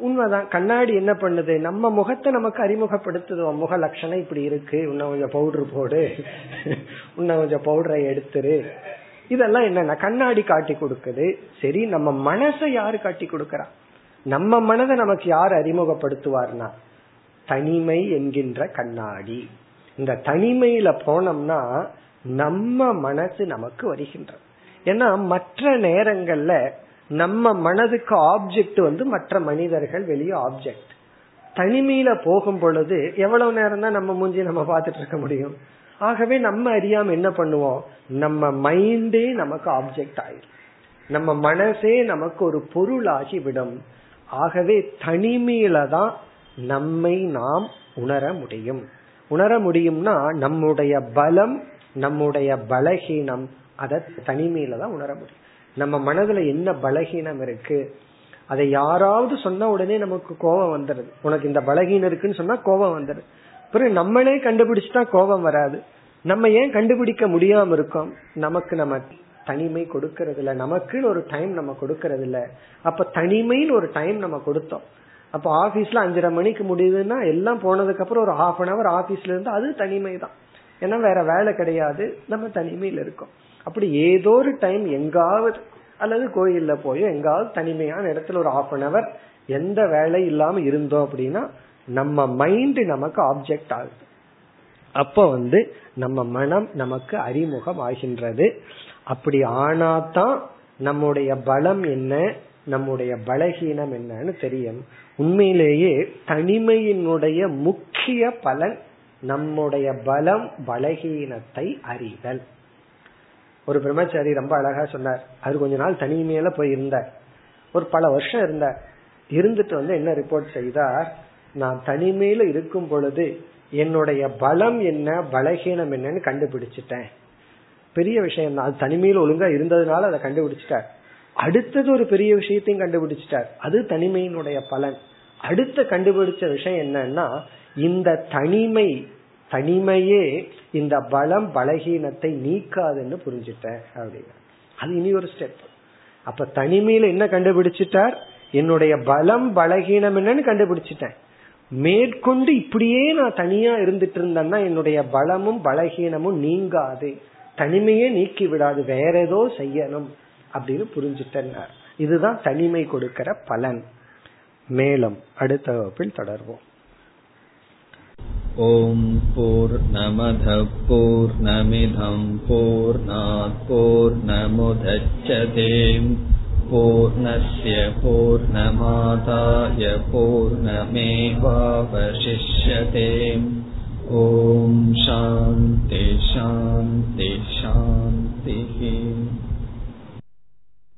உண்மைதான். கண்ணாடி என்ன பண்ணுது, நம்ம முகத்தை நமக்கு அறிமுகப்படுத்துவோம். முக லட்சணம் இப்படி இருக்கு, இன்னும் கொஞ்சம் பவுடர் போடு, இன்னும் கொஞ்சம் பவுடரை எடுத்துரு, இதெல்லாம் என்னன்னா கண்ணாடி காட்டி கொடுக்குது. சரி, நம்ம மனசை யாரு காட்டி கொடுக்கறா, நம்ம மனதை நமக்கு யார் அறிமுகப்படுத்துவார்னா தனிமை என்கின்ற கண்ணாடி. இந்த தனிமையில போனோம்னா நம்ம மனசு நமக்கு வருகின்ற, ஏன்னா மற்ற நேரங்கள்ல நம்ம மனதுக்கு ஆப்ஜெக்ட் மற்ற மனிதர்கள் வெளியே ஆப்ஜெக்ட். தனிமையில போகும் பொழுது எவ்வளவு நேரம் தான் நம்ம மூஞ்சி நம்ம பார்த்துட்டு இருக்க முடியும். ஆகவே நம்ம அறியாம என்ன பண்ணுவோம், நம்ம மைண்டே நமக்கு ஆப்ஜெக்ட் ஆயிடும், நம்ம மனசே நமக்கு ஒரு பொருள் ஆகிவிடும். ஆகவே தனிமையில தான் நம்மை நாம் உணர முடியும். உணர முடியும்னா நம்முடைய பலம், நம்முடைய பலகீனம் அதை தனிமையில தான் உணர முடியும். நம்ம மனதுல என்ன பலகீனம் இருக்கு அதை யாராவது சொன்ன உடனே நமக்கு கோபம் வந்துடுது. உனக்கு இந்த பலகீனம் இருக்குன்னு சொன்னா கோபம் வந்துடுது. பிறகு நம்மளே கண்டுபிடிச்சுட்டா கோபம் வராது. நம்ம ஏன் கண்டுபிடிக்க முடியாம இருக்கோம், நமக்கு நம்ம தனிமை கொடுக்கறது இல்லை, நமக்குன்னு ஒரு டைம் நம்ம கொடுக்கறது இல்லை. அப்ப தனிமைன்னு ஒரு டைம் நம்ம கொடுத்தோம். அப்ப ஆபீஸ்ல 5:30 மணிக்கு முடியுதுன்னா எல்லாம் போனதுக்கு அப்புறம் ஒரு ஹாஃப் அன் அவர் ஆபீஸ்ல இருந்து அது தனிமை தான். ஏன்னா வேற வேலை கிடையாது, நம்ம தனிமையில இருக்கோம். அப்படி ஏதோ ஒரு டைம் எங்காவது அல்லது கோயில்ல போய் எங்காவது தனிமையான இடத்துல ஒரு ஹாஃப் அன் அவர் எந்த வேலை இல்லாம இருந்தோம் அப்படின்னா நம்ம மைண்ட் நமக்கு ஆப்ஜெக்ட் ஆகுது. அப்ப நம்ம மனம் நமக்கு அறிமுகம் ஆகின்றது. அப்படி ஆனாதான் நம்முடைய பலம் என்ன, நம்முடைய பலகீனம் என்னன்னு தெரியும். உண்மையிலேயே தனிமையினுடைய முக்கிய பலன் நம்முடைய பலம் பலகீனத்தை அறிதல். ஒரு பிரம்மச்சாரி ரொம்ப அழகா சொன்னார். அவர் கொஞ்ச நாள் தனிமையில போய் இருந்தார், ஒரு பல வருஷம் இருந்தார். இருந்துட்டு என்ன ரிப்போர்ட் செய்தார், நான் தனிமையில இருக்கும் பொழுது என்னுடைய பலம் என்ன பலகீனம் என்னன்னு கண்டுபிடிச்சிட்டேன். பெரிய விஷயம் தான், தனிமையில ஒழுங்கா இருந்ததுனால அதை கண்டுபிடிச்சிட்டார். அடுத்தது ஒரு பெரிய விஷயத்தையும் கண்டுபிடிச்சிட்டார், அது தனிமையினுடைய பலன். அடுத்த கண்டுபிடிச்ச விஷயம் என்னன்னா, இந்த தனிமை தனிமையே இந்த பலம் பலகீனத்தை நீக்காதுன்னு புரிஞ்சுட்டேன் அப்படின்னா அது இனி ஒரு ஸ்டெப். அப்ப தனிமையில என்ன கண்டுபிடிச்சிட்டார், என்னுடைய பலம் பலகீனம் என்னன்னு கண்டுபிடிச்சிட்டேன். மேற்கொண்டு இப்படியே நான் தனியா இருந்துட்டு இருந்தேன்னா என்னுடைய பலமும் பலகீனமும் நீங்காது, தனிமையே நீக்கி விடாது, வேற ஏதோ செய்யணும் அப்படின்னு புரிஞ்சுட்டேன். இதுதான் தனிமை கொடுக்கிற பலன். மேலும் அடுத்த வகுப்பில் தொடர்வோம். ஓம் பூர்ணமத பூர்ணமிதம் பூர்ணாத் பூர்ணமுதச்யதே பூர்ணஸ்ய பூர்ணமாதாய பூர்ணமேவாவசிஷ்யதே. ஓம் சாந்தி சாந்தி சாந்தி.